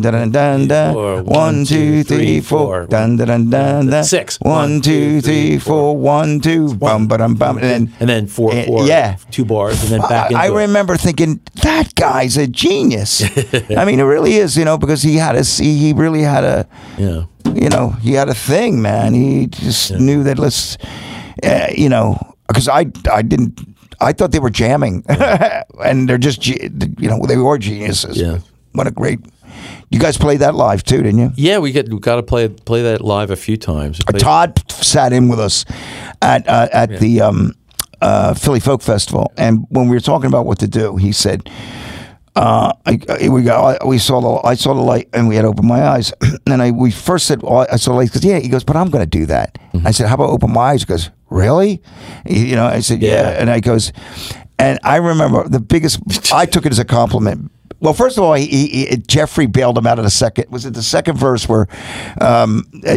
dun dun dun 1 2 3 4 dun dun dun dun 6 1 2 3 4 1 2 bum bum bum, and then 4 4 2 bars, and then back. I remember thinking that guy's a genius. I mean, it really is, because he had a thing, man. He just knew that. Let's, because I didn't. I thought they were jamming, and they're just, they were geniuses. Yeah. What a great. You guys played that live too, didn't you? Yeah, we got to play that live a few times. Todd sat in with us at the Philly Folk Festival, and when we were talking about what to do, he said, I saw the light, and we had opened my eyes. And we first said, well, I saw the light. He goes, yeah. He goes, but I'm going to do that. Mm-hmm. I said, how about open my eyes? He goes, really? You know, I said, yeah. And I goes, and I remember the biggest, I took it as a compliment. Well, first of all, Jeffrey bailed him out of the second. Was it the second verse where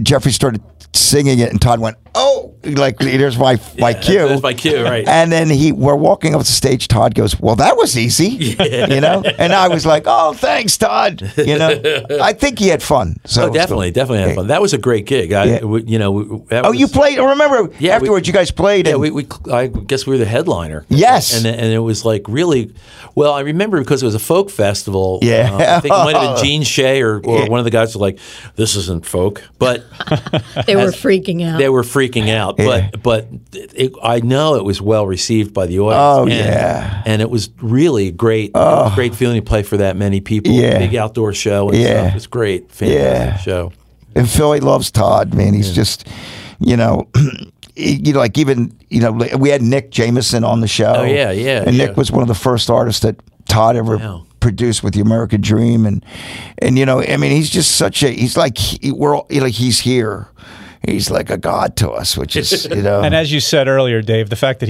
Jeffrey started singing it, and Todd went, "Oh, like there's my cue." That's my cue, right? And then we're walking up the stage. Todd goes, "Well, that was easy," you know. And I was like, "Oh, thanks, Todd." You know, I think he had fun. So definitely had fun. That was a great gig. You played. Remember afterwards, you guys played. Yeah, I guess we were the headliner. Yes, and it was like really. Well, I remember because it was a folk fest. Festival. Yeah. I think it might have been Gene Shea or one of the guys who were like, this isn't folk. But They were freaking out. Yeah. But I know it was well received by the audience. Oh, yeah. And it was really great. It was a great feeling to play for that many people. Yeah. Big outdoor show and stuff. It was great. Fantastic show. And Philly loves Todd, man. He's just, you know... You know, like even, you know, we had Nick Jameson on the show. Oh, yeah. And Nick was one of the first artists that Todd ever produced with The American Dream. And you know, I mean, he's just such a, he's like, he's here. He's like a god to us, which is, you know. And as you said earlier, Dave, the fact that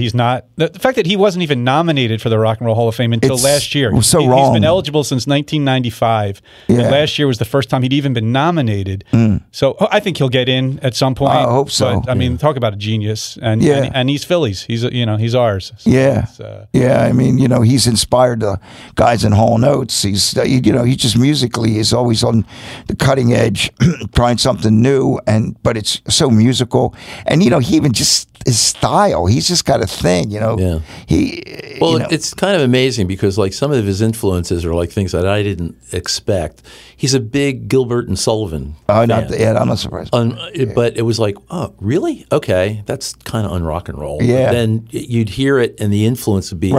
he wasn't even nominated for the Rock and Roll Hall of Fame until last year. Wrong. He's been eligible since 1995. Yeah. And last year was the first time he'd even been nominated. Mm. So I think he'll get in at some point. I hope so. But, I mean, talk about a genius. And he's Phillies. He's, you know, he's ours. So I mean, you know, he's inspired the guys in Hall & Oates. He's, you know, he just musically is always on the cutting edge, trying something new. But it's so musical, and you know, he even just his style, he's just got a thing, you know. Yeah. It's kind of amazing because like some of his influences are like things that I didn't expect. He's a big Gilbert and Sullivan fan. I'm not surprised. But it was like, oh, really? Okay, that's kind of un-rock and roll. Yeah. Then you'd hear it, and the influence would be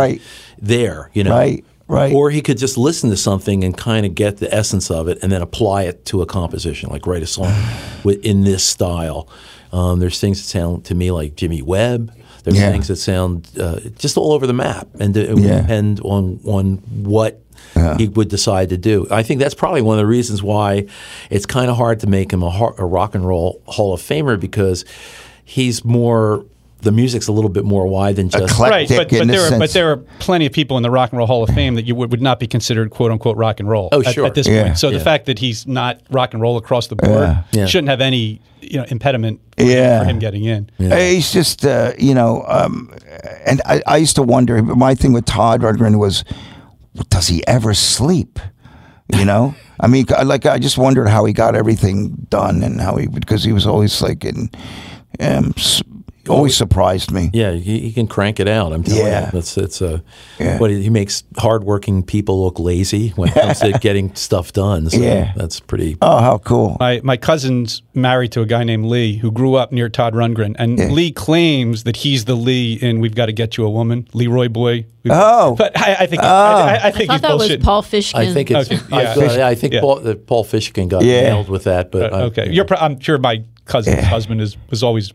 there, you know. Right. Or he could just listen to something and kind of get the essence of it and then apply it to a composition, like write a song in this style. There's things that sound to me like Jimmy Webb. There's things that sound just all over the map, and it would depend on what he would decide to do. I think that's probably one of the reasons why it's kind of hard to make him a rock and roll Hall of Famer, because he's more – the music's a little bit more wide than just eclectic, right, but there are plenty of people in the Rock and Roll Hall of Fame that you would not be considered "quote unquote" rock and roll. Oh, sure. At this point, so the fact that he's not rock and roll across the board shouldn't have any impediment for him getting in. Yeah. He's just and I used to wonder. My thing with Todd Rundgren was, does he ever sleep? You know, I mean, like I just wondered how he got everything done and how because he was always like always surprised me. Yeah, he can crank it out. I'm telling you, he makes hardworking people look lazy when it comes to getting stuff done. So that's pretty. Oh, how cool! My cousin's married to a guy named Lee who grew up near Todd Rundgren, and Lee claims that he's the Lee in "We've Got to Get You a Woman," Leroy Boy. But I think I thought that was Paul Fishkin. I think it's Paul Fishkin got nailed with that. But I'm sure my cousin's husband was always.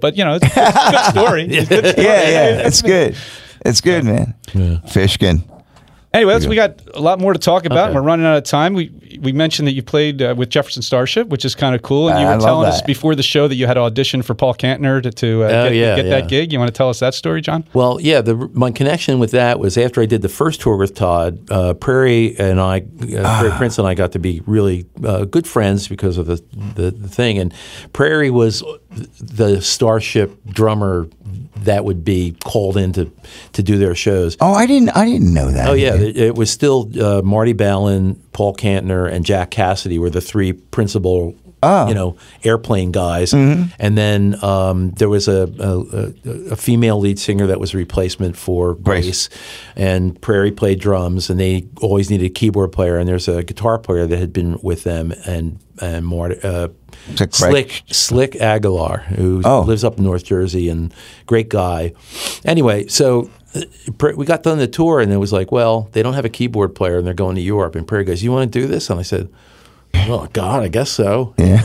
But you know, it's a good story. It's good. It's good, man. Yeah. Fishkin. Anyway, we got a lot more to talk about. Okay. We're running out of time. We mentioned that you played with Jefferson Starship, which is kind of cool. And you were telling us before the show that you had auditioned for Paul Kantner to get that gig. You want to tell us that story, John? Well, yeah. My connection with that was after I did the first tour with Todd, Prairie Prince and I got to be really good friends because of the thing. And Prairie was the Starship drummer that would be called in to do their shows. Oh, I didn't know that. Oh, yeah. It was still Marty Balin, Paul Kantner, and Jack Casady were the three principal, airplane guys. Mm-hmm. And then there was a female lead singer that was a replacement for Grace. And Prairie played drums, and they always needed a keyboard player. And there's a guitar player that had been with them, and Marty. Slick Aguilar, who lives up in North Jersey, and great guy. Anyway, so we got done the tour, and it was like, well, they don't have a keyboard player, and they're going to Europe. And Prairie goes, "You want to do this?" And I said, Oh, God, I guess so. Yeah.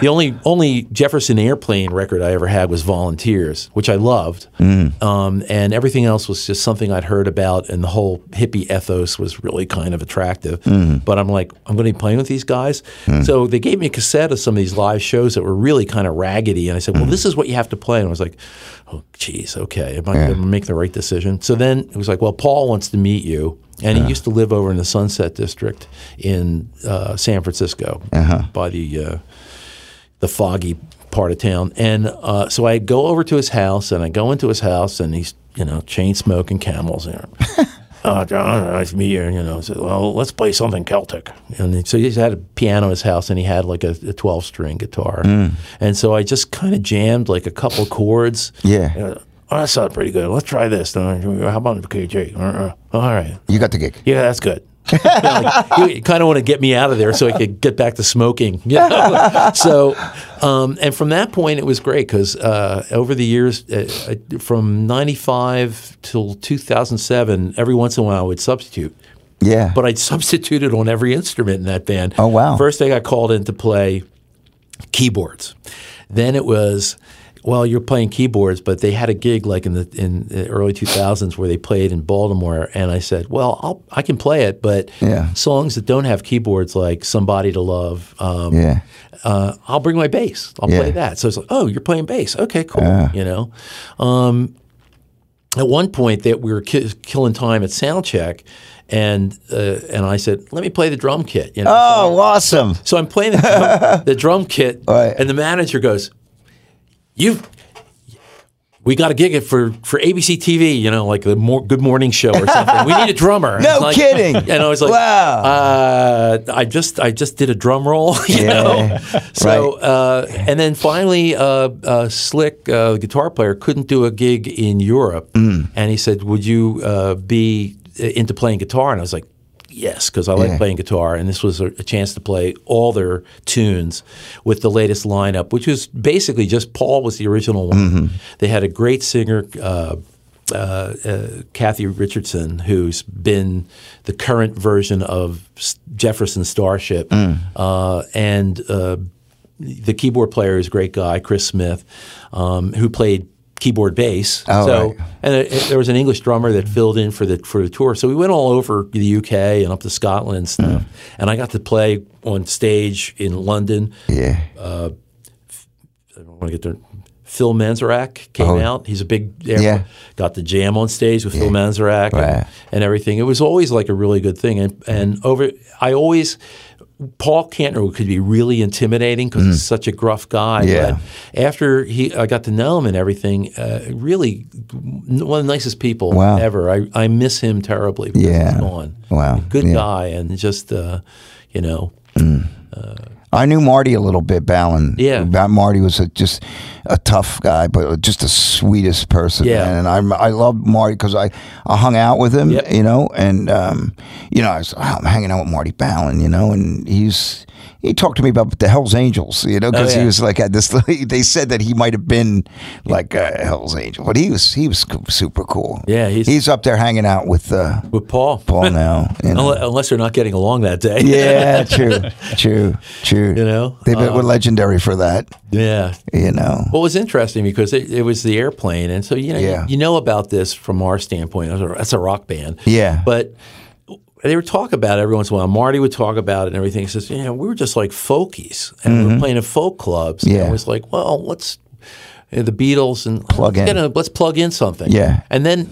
You know, the only Jefferson Airplane record I ever had was Volunteers, which I loved. Mm. And everything else was just something I'd heard about, and the whole hippie ethos was really kind of attractive. Mm. But I'm like, I'm going to be playing with these guys? Mm. So they gave me a cassette of some of these live shows that were really kind of raggedy. And I said, well, this is what you have to play. And I was like, oh, geez, okay. Am I going to make the right decision? So then it was like, well, Paul wants to meet you. And he used to live over in the Sunset District in San Francisco by the foggy part of town. And so I go over to his house, and I go into his house, and he's, you know, chain smoking Camels there. John, nice to meet you. You know, I said, well, let's play something Celtic. And so he just had a piano in his house, and he had like a 12-string guitar. Mm. And so I just kind of jammed like a couple chords. Yeah. Oh, that sounds pretty good. Let's try this. How about the KJ? All right. You got the gig. Yeah, that's good. You know, like, you kind of want to get me out of there so I could get back to smoking. You know? So, and from that point, it was great because over the years, from 95 till 2007, every once in a while I would substitute. Yeah. But I'd substituted on every instrument in that band. Oh, wow. First I got called in to play keyboards. Then it was... Well, you're playing keyboards, but they had a gig like in the early 2000s where they played in Baltimore, and I said, well, I can play it, but songs that don't have keyboards like Somebody to Love, I'll bring my bass. I'll play that. So it's like, oh, you're playing bass. Okay, cool. You know, at one point that we were killing time at soundcheck. And I said, let me play the drum kit. You know? Oh, so awesome. So I'm playing the drum kit, right. And the manager goes, we got to gig it for ABC TV, you know, like the Good Morning Show or something. We need a drummer. No like, kidding. And I was like, wow. I just did a drum roll, you know. So right. And then finally, Slick, the guitar player, couldn't do a gig in Europe, and he said, "Would you be into playing guitar?" And I was like, yes, because I like playing guitar, and this was a chance to play all their tunes with the latest lineup, which was basically just Paul was the original one. Mm-hmm. They had a great singer, Kathy Richardson, who's been the current version of Jefferson Starship, and the keyboard player is a great guy, Chris Smith, who played keyboard bass. Oh, so right. And there was an English drummer that filled in for the tour. So we went all over the UK and up to Scotland and stuff. And I got to play on stage in London. Yeah. I don't want to get there. Phil Manzerak came out. He's a big got to jam on stage with Phil Manzerak and everything. It was always like a really good thing. And Paul Kantner could be really intimidating because he's such a gruff guy. Yeah. But after I got to know him and everything, really one of the nicest people ever. I miss him terribly because he's gone. Wow. Good guy and just, you know. I knew Marty a little bit, Balin. Yeah. Marty was just a tough guy, but just the sweetest person. Yeah. Man. And I loved Marty because I hung out with him, you know, and, you know, I'm hanging out with Marty Balin, you know, and he talked to me about the Hells Angels, you know, because he was like at this. They said that he might have been like a Hells Angel, but he was super cool. Yeah, he's up there hanging out with Paul now, you know? Unless they're not getting along that day. Yeah, true. You know, they were legendary for that. Yeah, you know. Well, it was interesting because it was the Airplane, and so you know, you know about this from our standpoint. That's a rock band. Yeah, but. They would talk about it every once in a while. Marty would talk about it and everything. He says, we were just like folkies. And we were playing at folk clubs. Yeah. And it was like, well, let's the Beatles and let's plug in something. Yeah. And then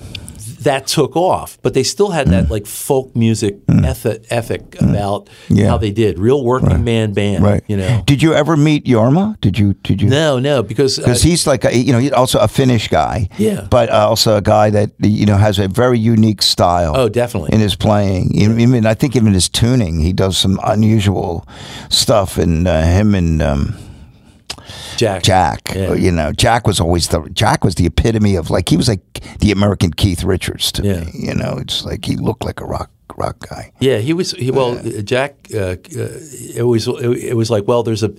that took off. But they still had that like folk music ethic about how they did. Real working man band. Right. You know. Did you ever meet Jorma? Did you? No, because he's like he's also a Finnish guy. Yeah. But also a guy that has a very unique style. Oh, definitely. In his playing, I think even his tuning, he does some unusual stuff. And him and. Jack. Yeah. Jack was always the epitome of like he was like the American Keith Richards to me. You know, it's like he looked like a rock guy. Yeah, he was. Jack. It was like there's a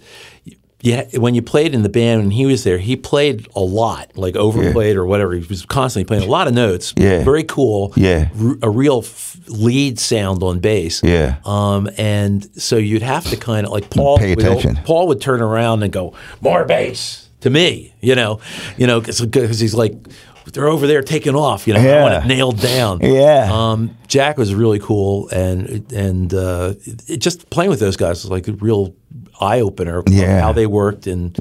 when you played in the band and he was there, he played a lot, like overplayed or whatever. He was constantly playing a lot of notes. Yeah. Very cool. Yeah. A real lead sound on bass. Yeah. And so you'd have to kind of like pay attention. Paul would turn around and go, more bass to me, you know, because he's like, they're over there taking off, I want it nailed down. Yeah. Jack was really cool, and just playing with those guys was like a real eye-opener of how they worked, and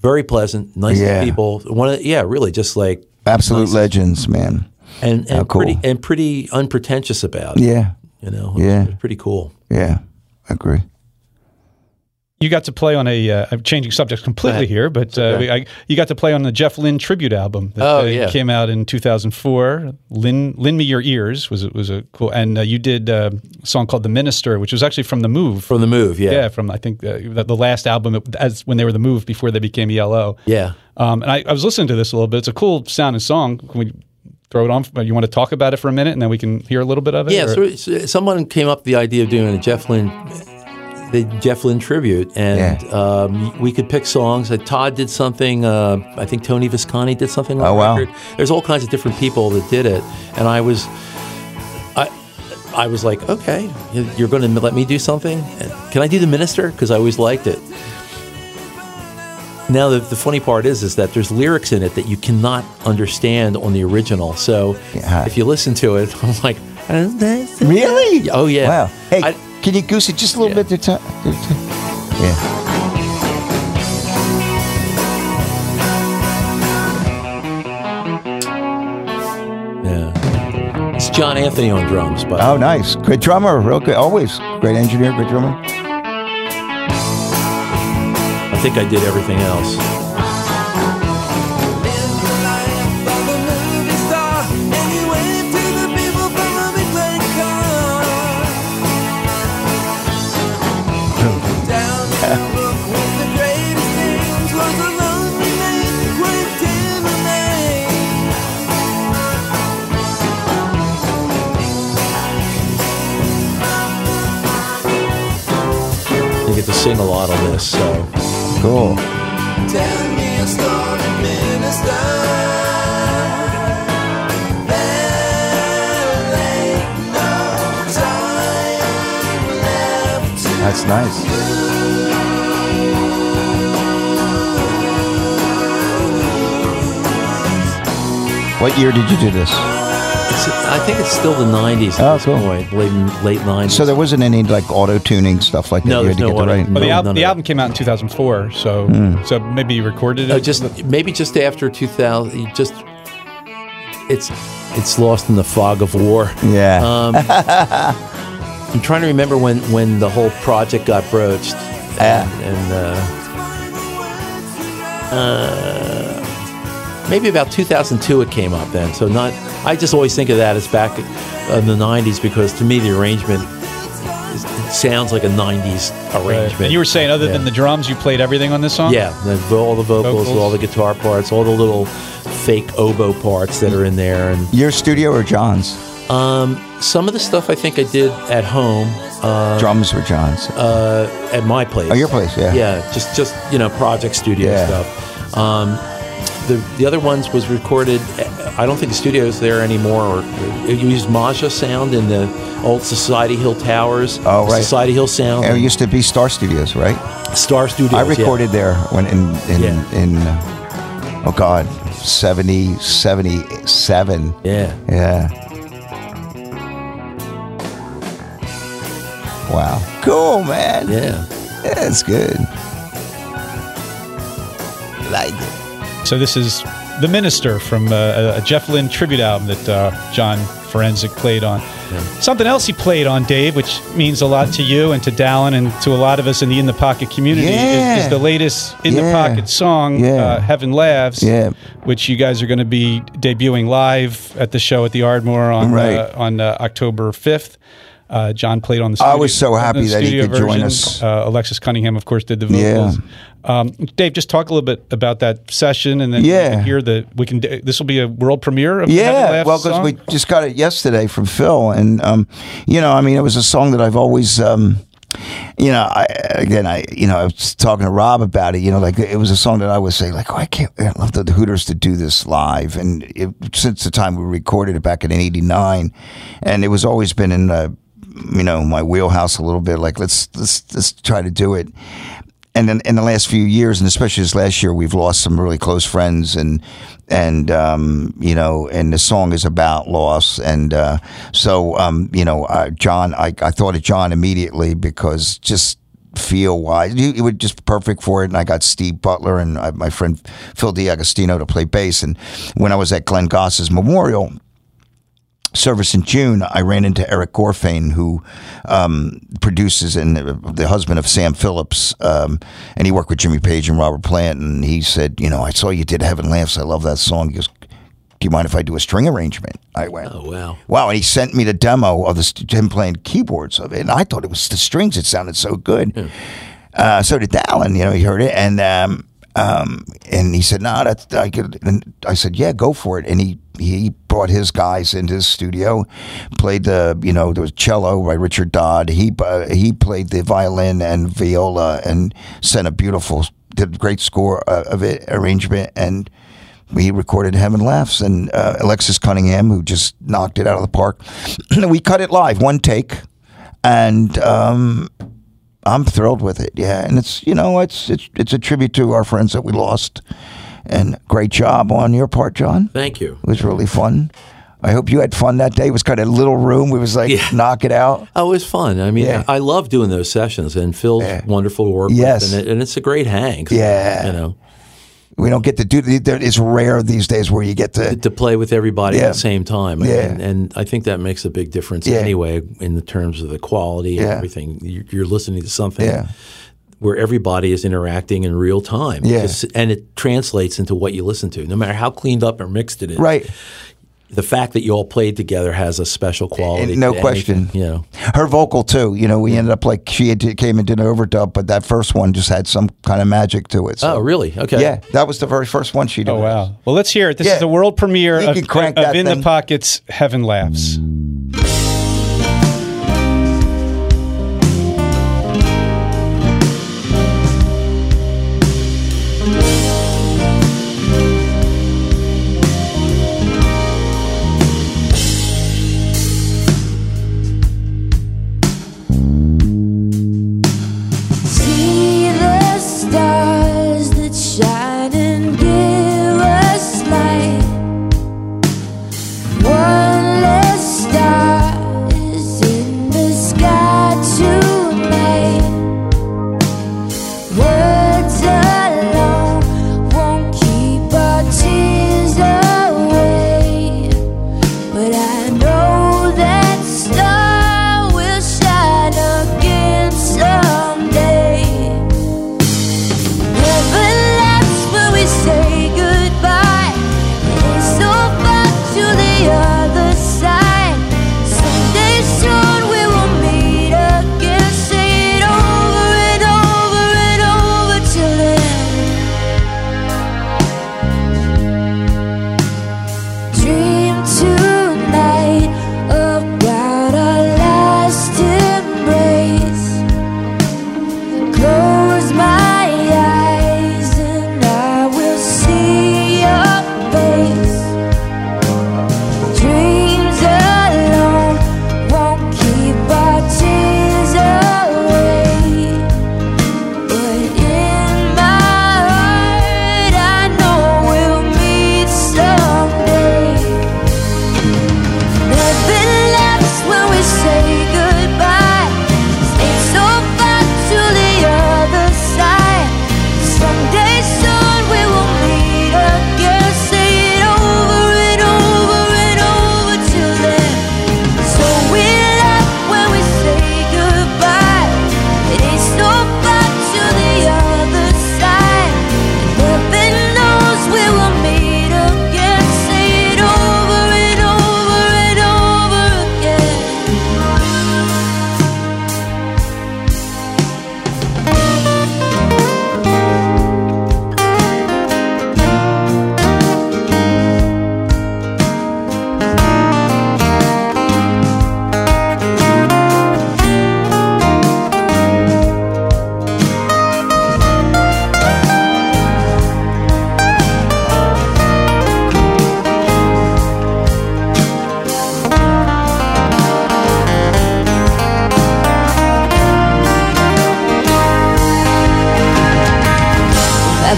very pleasant, nice people. Really just like absolute nice legends, man. And cool. pretty unpretentious about it. Yeah. It was pretty cool. Yeah. I agree. You got to play on a I'm changing subjects completely here, but you got to play on the Jeff Lynne tribute album that came out in 2004. Lend Me Your Ears was a cool, and you did a song called "The Minister," which was actually from The Move. From The Move, from I think the last album as when they were The Move before they became ELO. Yeah, and I was listening to this a little bit. It's a cool sounding song. Can we throw it on? You want to talk about it for a minute, and then we can hear a little bit of it? Yeah, so someone came up with the idea of doing a Jeff Lynne. The Jeff Lynne tribute, and we could pick songs. Todd did something. I think Tony Visconti did something on the record. There's all kinds of different people that did it, and I was like, okay, you're going to let me do something? Can I do The Minister? Because I always liked it. Now the funny part is that there's lyrics in it that you cannot understand on the original. So if you listen to it, I'm like, really? Oh yeah. Wow. Hey. Can you goose it just a little bit? Yeah. It's John Anthony on drums, by the way. Oh, nice. Great drummer. Real good. Always. Great engineer, great drummer. I think I did everything else. Sing a lot on this, so cool. Tell me a story, minister. There ain't no time left to. That's nice. What year did you do this? I think it's still the 90s at this point, late 90s. So there wasn't any like auto-tuning stuff like that? No, the album came out in 2004, so maybe you recorded it? Maybe just after 2000. It's lost in the fog of war. Yeah. I'm trying to remember when the whole project got broached. Maybe about 2002 it came up then, so not... I just always think of that as back in the 90s because, to me, the arrangement sounds like a 90s arrangement. Right. And you were saying, other than the drums, you played everything on this song? Yeah, all the vocals, all the guitar parts, all the little fake oboe parts that are in there. And your studio or John's? Some of the stuff I think I did at home. Drums or John's? At my place. Oh, your place, yeah. Yeah, just project studio stuff. The other ones was recorded. I don't think the studio is there anymore. Or it used Maja sound in the old Society Hill Towers. Oh, right. Society Hill sound. It used to be Star Studios, right? Star Studios. I recorded there when in 77. Yeah. Yeah. Wow. Cool, man. Yeah. Yeah, that's good. Like it. So this is The Minister from a Jeff Lynne tribute album that John Forensic played on. Yeah. Something else he played on, Dave, which means a lot to you and to Dallin and to a lot of us in the In the Pocket community, is the latest In the Pocket song, Heaven Laughs, which you guys are going to be debuting live at the show at the Ardmore on October 5th. John played on the studio. I was so happy that he could join us. Alexis Cunningham, of course, did the vocals. Yeah. Dave, just talk a little bit about that session, and then we can hear this will be a world premiere of Heaven Laughs song. Because we just got it yesterday from Phil, and it was a song that I've always You know, I was talking to Rob about it. You know, like it was a song that I would say, like, oh, I'd love the Hooters to do this live. And since the time we recorded it back in '89, and it was always been in, my wheelhouse a little bit. Like, let's try to do it. And then in the last few years, and especially this last year, we've lost some really close friends, and the song is about loss. And John, I thought of John immediately because just feel-wise, it would just perfect for it. And I got Steve Butler and my friend Phil D'Agostino to play bass. And when I was at Glenn Goss's memorial service in June, I ran into Eric Gorfain, who produces and the husband of Sam Phillips, and he worked with Jimmy Page and Robert Plant, and he said, I saw you did Heaven Laughs, I love that song. He goes, do you mind if I do a string arrangement? I went, oh, wow. Wow, and he sent me the demo of him playing keyboards of it, and I thought it was the strings, it sounded so good. Yeah. So did Alan, he heard it, and he said, no, that's, I could, and I said, yeah, go for it. And he brought his guys into his studio, played there was cello by Richard Dodd. He played the violin and viola and did a great score of it, arrangement. And we recorded Heaven Laughs, and Alexis Cunningham, who just knocked it out of the park. We cut it live, one take. And, I'm thrilled with it, yeah, and it's a tribute to our friends that we lost, and great job on your part, John. Thank you. It was really fun. I hope you had fun that day. It was kind of a little room. We was like, knock it out. Oh, it was fun. I mean, yeah. I love doing those sessions, and Phil's wonderful to work with, and it's a great hang. Yeah, we don't get to do. It's rare these days where you get to play with everybody at the same time. Yeah. And I think that makes a big difference anyway in the terms of the quality and everything. You're listening to something where everybody is interacting in real time. Yeah. And it translates into what you listen to, no matter how cleaned up or mixed it is. Right. The fact that you all played together has a special quality. No question. Her vocal, too. We ended up like she came and did an overdub, but that first one just had some kind of magic to it. So. Oh, really? Okay. Yeah, that was the very first one she did. Oh, wow. Well, let's hear it. This is the world premiere of In the Pocket's Heaven Laughs. One less day.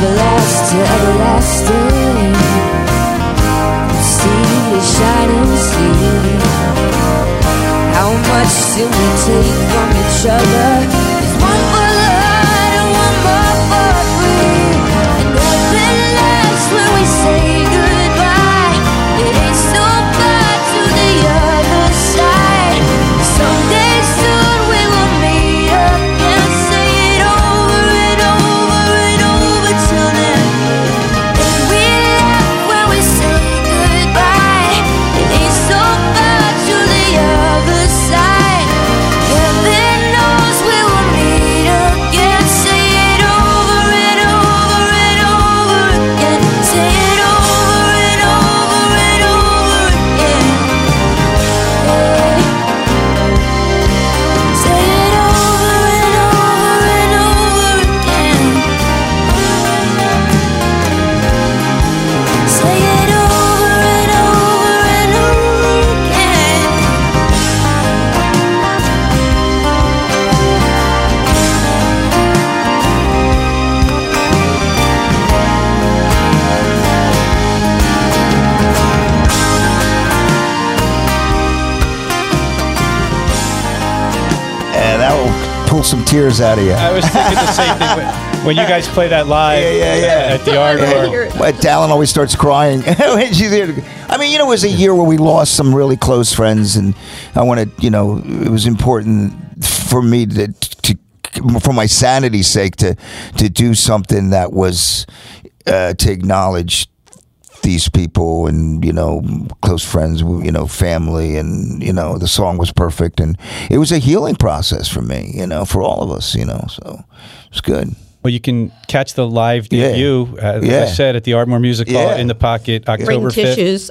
everlast to everlasting. See the shining sea. How much do we take from each other? There's one more light and one more for free. An open lights when we say goodbye. It ain't so far to the other side. Someday soon we will meet up and say it over and over and over till then. And we laugh when we say goodbye. It ain't so far to the other side. Heaven knows we will meet again. Say it over and over and over again. Say it over and over and over again. Yeah. Say it over and over and over again. Say it over and over and over again. And that will pull some tears out of you. I was thinking the same thing when you guys play that live at the Ardmore. But Alan always starts crying. When she's here. I mean, you know, it was a year where we lost some really close friends, and I wanted, you know, it was important for me to for my sanity's sake, to do something that was to acknowledge these people and, you know, close friends, you know, family, and, you know, the song was perfect, and it was a healing process for me, you know, for all of us, you know, so it's good. Well, you can catch the live debut, like I said, at the Ardmore Music Hall in the Pocket, October 5th.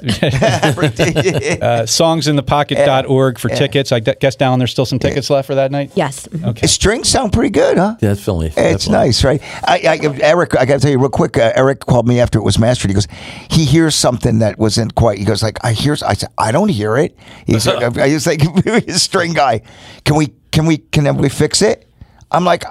Songsinthepocket.org for tickets. I guess, Alan, there's still some tickets left for that night? Yes. Okay. Strings sound pretty good, huh? Yeah, it's Philly. It's nice, right? Eric, I got to tell you real quick, Eric called me after it was mastered. He goes, he hears something that wasn't quite. He goes, like, I said, I don't hear it. He's like, I was like, string guy, can we fix it? I'm like,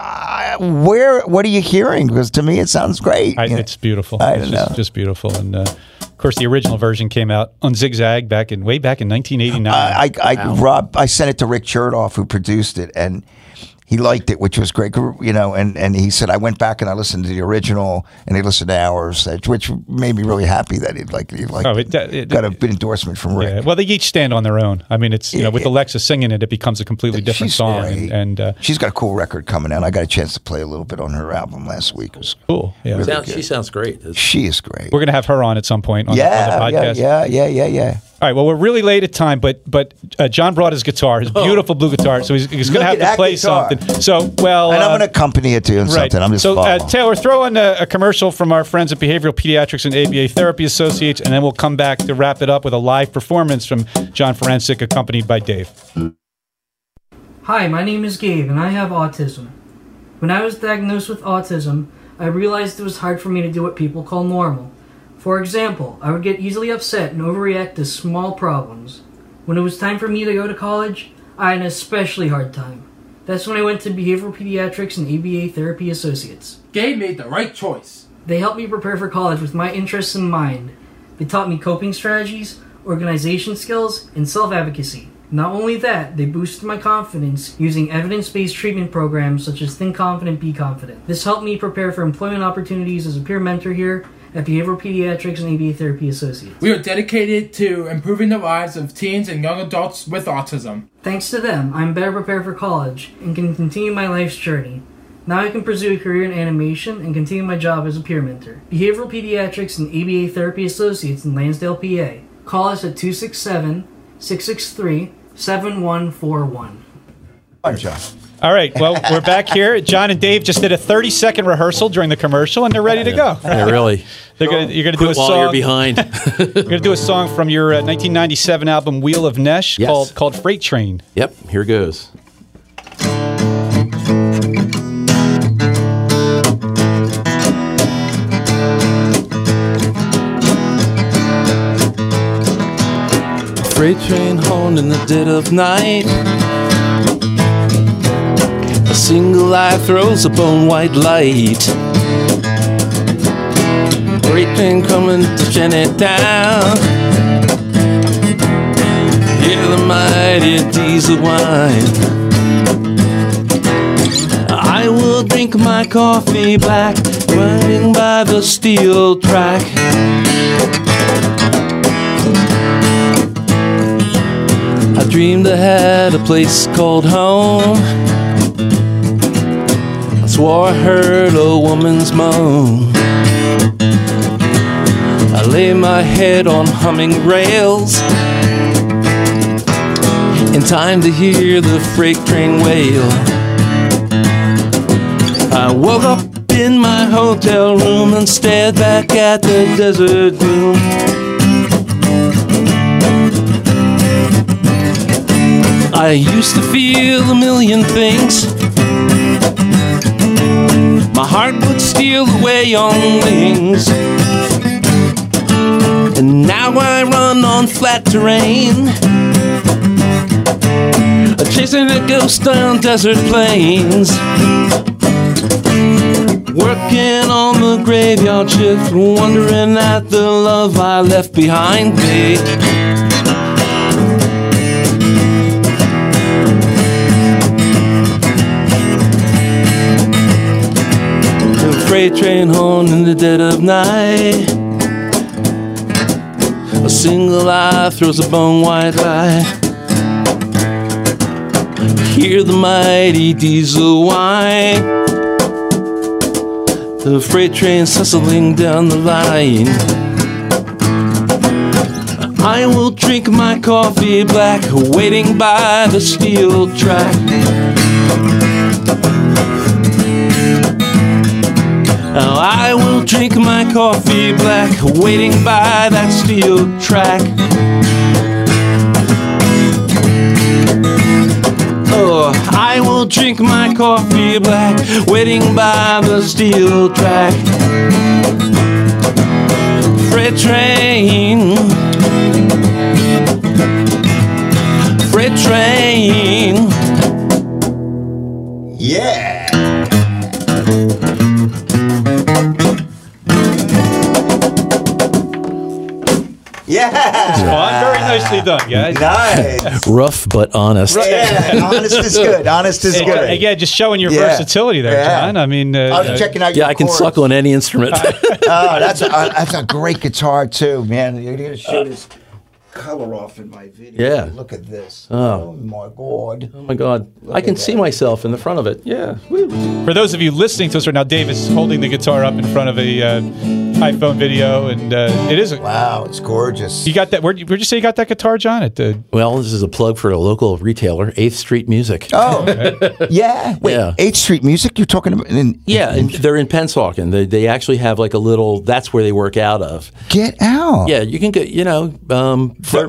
what are you hearing? Because to me, it sounds great. It's beautiful. It's just beautiful. And of course, the original version came out on Zigzag way back in 1989. I sent it to Rick Chertoff, who produced it, and he liked it, which was great. You know, and he said, I went back and I listened to the original, and he listened to ours, which made me really happy that he'd like it. Got a good endorsement from Rick. Yeah. Well, they each stand on their own. I mean, it's, you know, with Alexis singing it, it becomes a completely different song. And she's got a cool record coming out. I got a chance to play a little bit on her album last week. It was cool. Yeah. Really she sounds great. She is great. We're going to have her on at some point on the podcast. Yeah. All right, well, we're really late at time, but John brought his guitar, his beautiful blue guitar, so he's going to have to play something. So, and I'm going to accompany it to you in something. I'm just Taylor, throw in a commercial from our friends at Behavioral Pediatrics and ABA Therapy Associates, and then we'll come back to wrap it up with a live performance from John Forensic, accompanied by Dave. Hi, my name is Gabe, and I have autism. When I was diagnosed with autism, I realized it was hard for me to do what people call normal. For example, I would get easily upset and overreact to small problems. When it was time for me to go to college, I had an especially hard time. That's when I went to Behavioral Pediatrics and ABA Therapy Associates. Gabe made the right choice. They helped me prepare for college with my interests in mind. They taught me coping strategies, organization skills, and self-advocacy. Not only that, they boosted my confidence using evidence-based treatment programs such as Think Confident, Be Confident. This helped me prepare for employment opportunities as a peer mentor here at Behavioral Pediatrics and ABA Therapy Associates. We are dedicated to improving the lives of teens and young adults with autism. Thanks to them, I'm better prepared for college and can continue my life's journey. Now I can pursue a career in animation and continue my job as a peer mentor. Behavioral Pediatrics and ABA Therapy Associates in Lansdale, PA. Call us at 267-663-7141. 7141. All right, well, we're back here. John and Dave just did a 30-second rehearsal during the commercial, and they're ready to go. Yeah, really. You're going to do a song. While you're behind. You're going to do a song from your 1997 album Wheel of Nesh called Freight Train. Yep, here goes. Freight train horn in the dead of night. A single eye throws a bone white light. nothing coming to Chinatown down. Hear the mighty diesel wine. I will drink my coffee black, running by the steel track. I dreamed I had a place called home. I swore I heard a woman's moan. I lay my head on humming rails, in time to hear the freight train wail. I woke up in my hotel room and stared back at the desert moon. I used to feel a million things. My heart would steal away on wings. And now I run on flat terrain, chasing a ghost on desert plains. Working on the graveyard shift, wondering at the love I left behind me. The freight train horn in the dead of night. A single eye throws a bone white lie. Hear the mighty diesel whine. The freight train hustling down the line. I will drink my coffee black, waiting by the steel track. Now I will drink my coffee black, waiting by that steel track. Oh, I will drink my coffee black, waiting by the steel track. Freight train, freight train. Yeah. Yeah. Very nicely done, guys. Nice. Rough but honest. Yeah, honest is good. Honest is good. Yeah, just showing your versatility there, John. I mean, I'm checking out your I can chords. Suck on any instrument. Oh, that's a great guitar too, man. You're gonna shoot his color off in my video. Yeah. Look at this. Oh my God. Oh my God. Look, I can see myself in the front of it. Yeah. Woo. For those of you listening to us right now, Dave is holding the guitar up in front of a iPhone video, and it is wow, it's gorgeous. You got that? Where'd you say you got that guitar, John? At the well, this is a plug for a local retailer, 8th Street Music. Oh, yeah. Wait, 8th Street Music? You're talking about? They're in Pennsauken. They actually have like a little. That's where they work out of. Get out. Yeah, you can get. You know,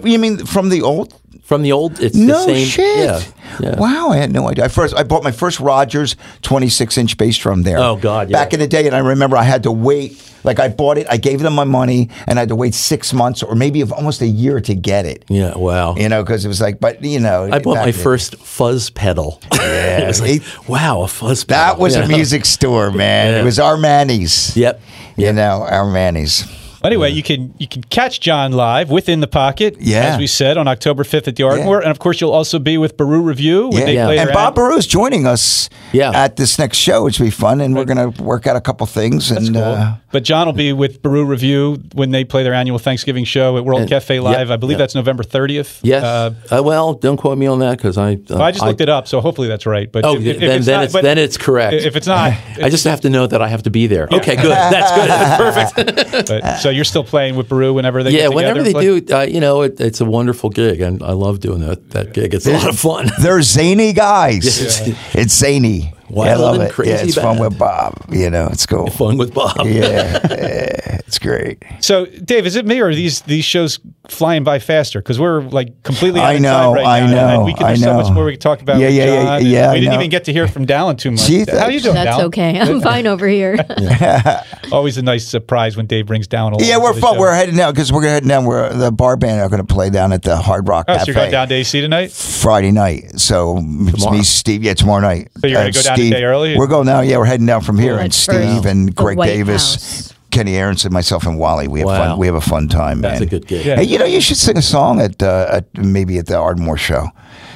you mean from the old? From the old, it's the same. No shit. Yeah. Wow, I had no idea. I bought my first Rogers 26-inch bass drum there. Oh, God, yeah. Back in the day, and I remember I had to wait. Like, I bought it, I gave them my money, and I had to wait 6 months or maybe almost a year to get it. Yeah, wow. You know, because it was like, but, you know. I bought my first fuzz pedal. Yeah. It was like, wow, a fuzz pedal. That was a music store, man. Yeah. It was our Manny's. Yep. You know, our Manny's. Anyway, you can catch John live within the pocket, as we said, on October 5th at the Ardmore, and of course you'll also be with Baruch Review. And Bob Baruch's joining us at this next show, which will be fun, and we're going to work out a couple things. That's cool. But John will be with Baruch Review when they play their annual Thanksgiving show at World Cafe Live. I believe that's November 30th. Yes. Well, don't quote me on that because I just looked it up, so hopefully that's right. But then it's correct. If it's not, I just have to know that I have to be there. Yeah. Okay, good. That's good. Perfect. So you're still playing with Baruch whenever they get together? Yeah, whenever they do, you know, it's a wonderful gig, and I love doing that gig. It's a lot of fun. They're zany guys. Yeah. It's zany. I love it. Crazy it's bad. Fun with Bob. You know, it's cool. Fun with Bob. Yeah, it's great. So, Dave, is it me or are these shows flying by faster? Because we're like completely out of time right now. There's so much more we could talk about. We didn't even get to hear from Dallin too much. How are you doing, Dallin? That's okay. I'm fine over here. Always a nice surprise when Dave brings Dallin along. Yeah, we're fun. We're heading down because we're heading down. The bar band are going to play down at the Hard Rock Cafe. So you're going down to AC tonight? Friday night. So it's me, Steve. Yeah, tomorrow night. So you're going to go down. Day early? We're going now. Yeah, we're heading down from here, and Steve and Greg Davis. House. Kenny Aronson, myself, and Wally. We have fun. We have a fun time, man. That's a good gig. Yeah. Hey, you know, you should sing a song at maybe at the Ardmore show.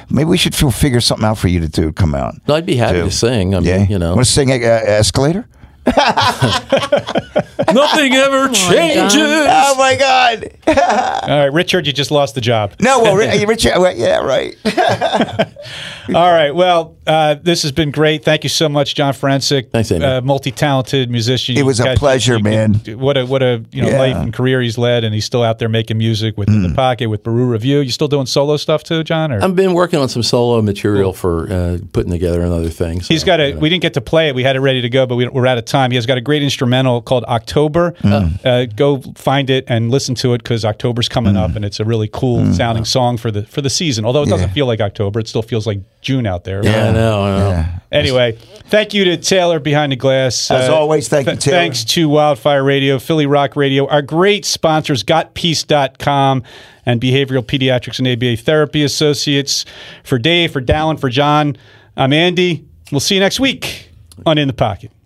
Maybe we should figure something out for you to do. Come out. I'd be happy to sing. I mean, you know, want to sing Escalator? Nothing ever changes. Oh my God! All right, Richard, you just lost the job. No, well, Richard, yeah, right. All right, well, this has been great. Thank you so much, John Francic. Thanks, Andy. Multi-talented musician. It was a pleasure, man. What a life and career he's led, and he's still out there making music with In the Pocket, with Baruch Review. You still doing solo stuff too, John? Or? I've been working on some solo material for putting together another thing. So, he's got a. We didn't get to play it. We had it ready to go, but we're out of time. He has got a great instrumental called October. Go find it and listen to it, because October's coming up, and it's a really cool sounding song for the season. Although it doesn't feel like October, it still feels like June out there. Right? Yeah, I know. Yeah. Anyway, thank you to Taylor behind the glass. As always, thank you, Taylor. Thanks to Wildfire Radio, Philly Rock Radio, our great sponsors, GotPeace.com and Behavioral Pediatrics and ABA Therapy Associates. For Dave, for Dallin, for John, I'm Andy. We'll see you next week on In the Pocket.